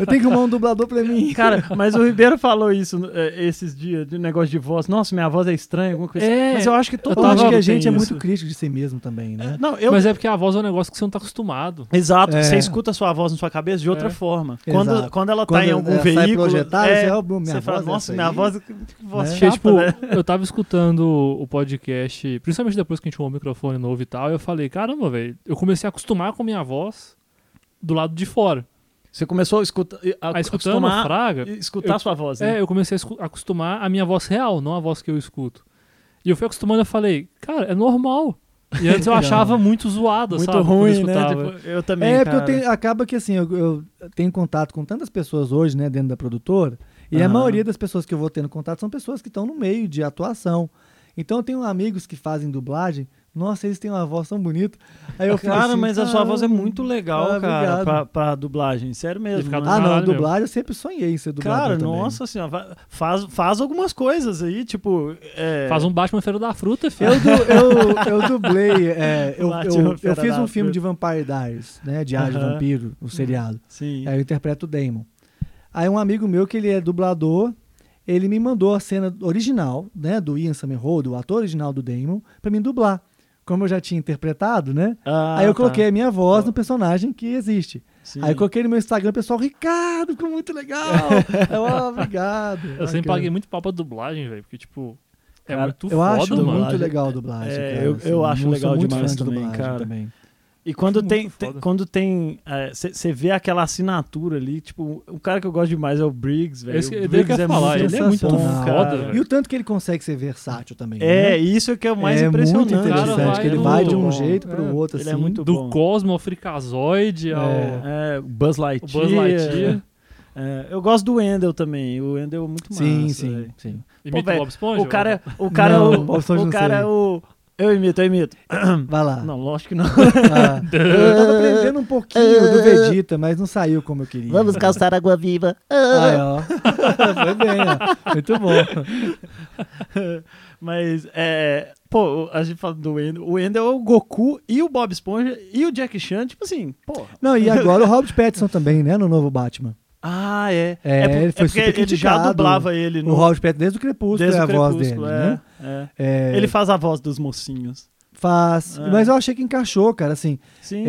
Eu tenho que arrumar um dublador pra mim. Cara, mas o Ribeiro falou isso esses dias, de negócio de voz. Nossa, minha voz é estranha, alguma coisa assim. Mas eu acho que acho que a gente é muito crítico de si mesmo também, né? Mas é porque a voz é um negócio que você não tá acostumado. Exato. Você escuta a sua voz na sua cabeça de outra forma. Quando ela tá em algum veículo... Você fala, nossa, minha voz... Que voz chata, tipo, né? Eu tava escutando o podcast, principalmente depois que a gente arrumou o microfone novo e tal, e eu falei, caramba, velho, eu comecei a acostumar com a minha voz... do lado de fora. Você começou a escutar a escutando a Fraga, escutar a sua voz, né? É, eu comecei a acostumar a minha voz real, não a voz que eu escuto. E eu fui acostumando e falei, cara, é normal. E antes eu achava muito zoado, muito sabe? Muito ruim, né? Tipo, eu também, cara. Porque acaba que assim, eu tenho contato com tantas pessoas hoje, né, dentro da produtora, e a maioria das pessoas que eu vou tendo contato são pessoas que estão no meio de atuação. Então eu tenho amigos que fazem dublagem, nossa, eles têm uma voz tão bonita. Aí eu falo assim, mas a sua voz é muito legal, cara, pra dublagem, sério mesmo. Não, dublagem eu sempre sonhei em ser dublagem. Cara, nossa senhora, faz algumas coisas aí, tipo... Faz um Batman Feira da Fruta, filho. Eu dublei, eu fiz um filme de Vampire Diaries, né, Diário de Vampiro, o seriado. Sim. Aí eu interpreto o Damon. Aí um amigo meu, que ele é dublador, ele me mandou a cena original, né, do Ian Somerhalder, do ator original do Damon, pra mim dublar. Como eu já tinha interpretado, né? Aí eu coloquei a minha voz no personagem que existe. Sim. Aí eu coloquei no meu Instagram, pessoal, Ricardo, ficou muito legal. Obrigado. Eu sempre paguei muito pau pra dublagem, velho, porque, tipo, cara, muito eu foda, acho mano. Muito legal a dublagem. Cara, eu acho legal demais também, cara. E quando tem. Você vê aquela assinatura ali, tipo, o cara que eu gosto demais é o Briggs, velho. O Briggs ele é muito foda. E o tanto que ele consegue ser versátil também. Isso que é o mais impressionante. Muito interessante, cara, que ele vai de um jeito pro outro, assim. Ele é muito bom. Do Cosmo ao Frikazoid ao Buzz Lightyear. Eu gosto do Wendell também. O Wendell é muito massa. Sim. Imita o Bob Esponja? O cara é o... Eu imito. Vai lá. Não, lógico que não. Eu tava aprendendo um pouquinho do Vegeta, mas não saiu como eu queria. Vamos calçar água viva. Foi bem, ó. Muito bom. Mas, a gente fala do Wendell. O Wendell é o Goku e o Bob Esponja e o Jack Chan, tipo assim, porra. Não, e agora o Robert Pattinson também, né, no novo Batman. Ele foi super criticado. Ele já dublava ele no... O Robert Pattinson desde o Crepúsculo, desde a voz dele, né? Ele faz a voz dos mocinhos. Faz. Mas eu achei que encaixou, cara, assim. Sim.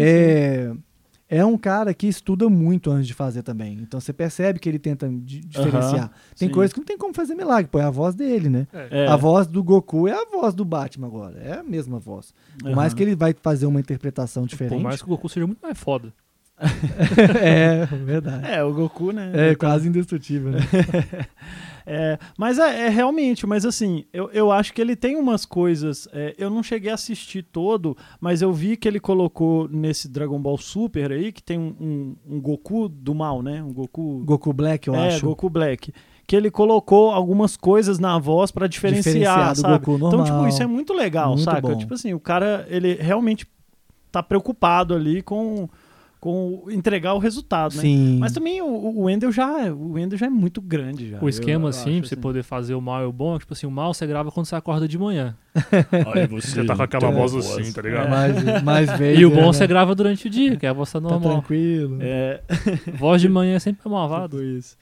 É um cara que estuda muito antes de fazer também. Então você percebe que ele tenta diferenciar. Tem coisas que não tem como fazer milagre, pô, é a voz dele, né? A voz do Goku é a voz do Batman agora. É a mesma voz. Por mais que ele vai fazer uma interpretação diferente. Por mais que o Goku seja muito mais foda. Verdade. O Goku, né? Quase indestrutível, né? Mas realmente, mas assim, eu acho que ele tem umas coisas. Eu não cheguei a assistir todo, mas eu vi que ele colocou nesse Dragon Ball Super aí, que tem um Goku do mal, né? Um Goku Black, eu acho. Goku Black. Que ele colocou algumas coisas na voz pra diferenciar do sabe? Goku normal. Então, tipo, isso é muito legal, muito saca? Bom. Tipo assim, o cara, ele realmente tá preocupado ali com entregar o resultado, né? Sim. Mas também o Wendell já é muito grande. Já. O esquema, assim, pra você poder fazer o mal e o bom, é tipo assim, o mal você grava quando você acorda de manhã. Aí você tá com aquela voz assim, tá ligado? Mais velho. E o bom você grava durante o dia, que é a voz normal. Tá tranquilo. Voz de manhã é sempre malvado. Tipo isso.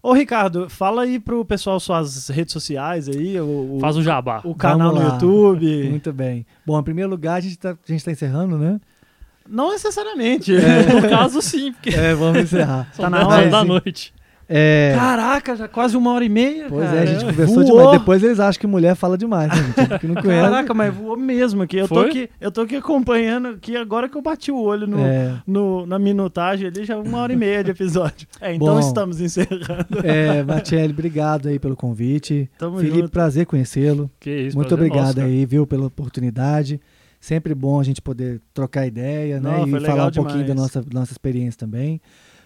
Ô, Ricardo, fala aí pro pessoal suas redes sociais aí. Faz o jabá. O canal no YouTube. Muito bem. Bom, em primeiro lugar, a gente tá encerrando, né? Não necessariamente. No caso, sim. Porque... vamos encerrar. Tá na hora da noite. Caraca, já quase 1h30. Pois cara. A gente conversou demais. Depois eles acham que mulher fala demais, né, gente? Não conhece. Caraca, mas voou mesmo aqui. Eu tô aqui acompanhando aqui agora que eu bati o olho na minutagem ali, já 1h30 de episódio. Então estamos encerrando. Marcelli, obrigado aí pelo convite. Tamo Felipe, junto. Prazer conhecê-lo. Que isso, muito obrigado aí, viu, pela oportunidade. Sempre bom a gente poder trocar ideia, né? E falar um pouquinho da nossa experiência também.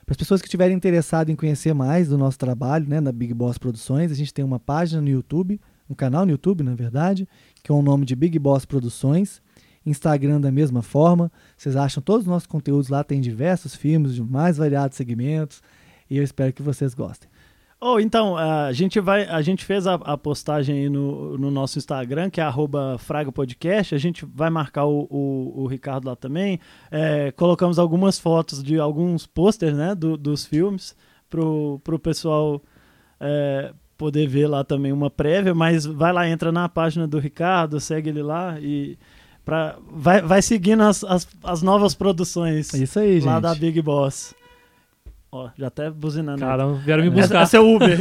Para as pessoas que estiverem interessadas em conhecer mais do nosso trabalho, né? Na Big Boss Produções, a gente tem uma página no YouTube, um canal no YouTube, na verdade, que é o nome de Big Boss Produções. Instagram da mesma forma. Vocês acham todos os nossos conteúdos lá, tem diversos filmes de mais variados segmentos. E eu espero que vocês gostem. Então, a gente fez a postagem aí no nosso Instagram, que é @Fraga Podcast. A gente vai marcar o Ricardo lá também. Colocamos algumas fotos de alguns posters, né, dos filmes pro pessoal poder ver lá também uma prévia. Mas vai lá, entra na página do Ricardo, segue ele lá e... Vai seguindo as novas produções. Isso aí, lá gente. Lá da Big Boss. Ó, já até buzinando. Cara, vieram me buscar. Essa é o Uber.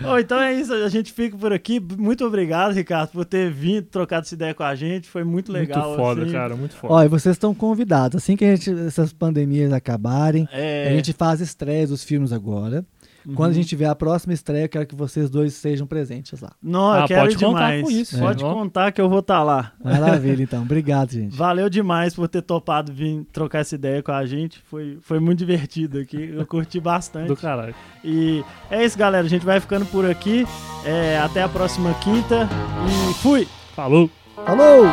Bom, então é isso, a gente fica por aqui. Muito obrigado, Ricardo, por ter vindo, trocado essa ideia com a gente. Foi muito legal. Muito foda, assim, cara, muito foda. Ó, e vocês estão convidados. Assim que a gente, essas pandemias acabarem, a gente faz estreias dos filmes agora. Uhum. Quando a gente tiver a próxima estreia, eu quero que vocês dois sejam presentes lá. Não, eu quero pode demais. Contar com isso. Pode contar que eu vou estar lá. Maravilha, então. Obrigado, gente. Valeu demais por ter topado vir trocar essa ideia com a gente. Foi muito divertido aqui. Eu curti bastante. Do caralho. E é isso, galera. A gente vai ficando por aqui. Até a próxima quinta. E fui! Falou! Falou!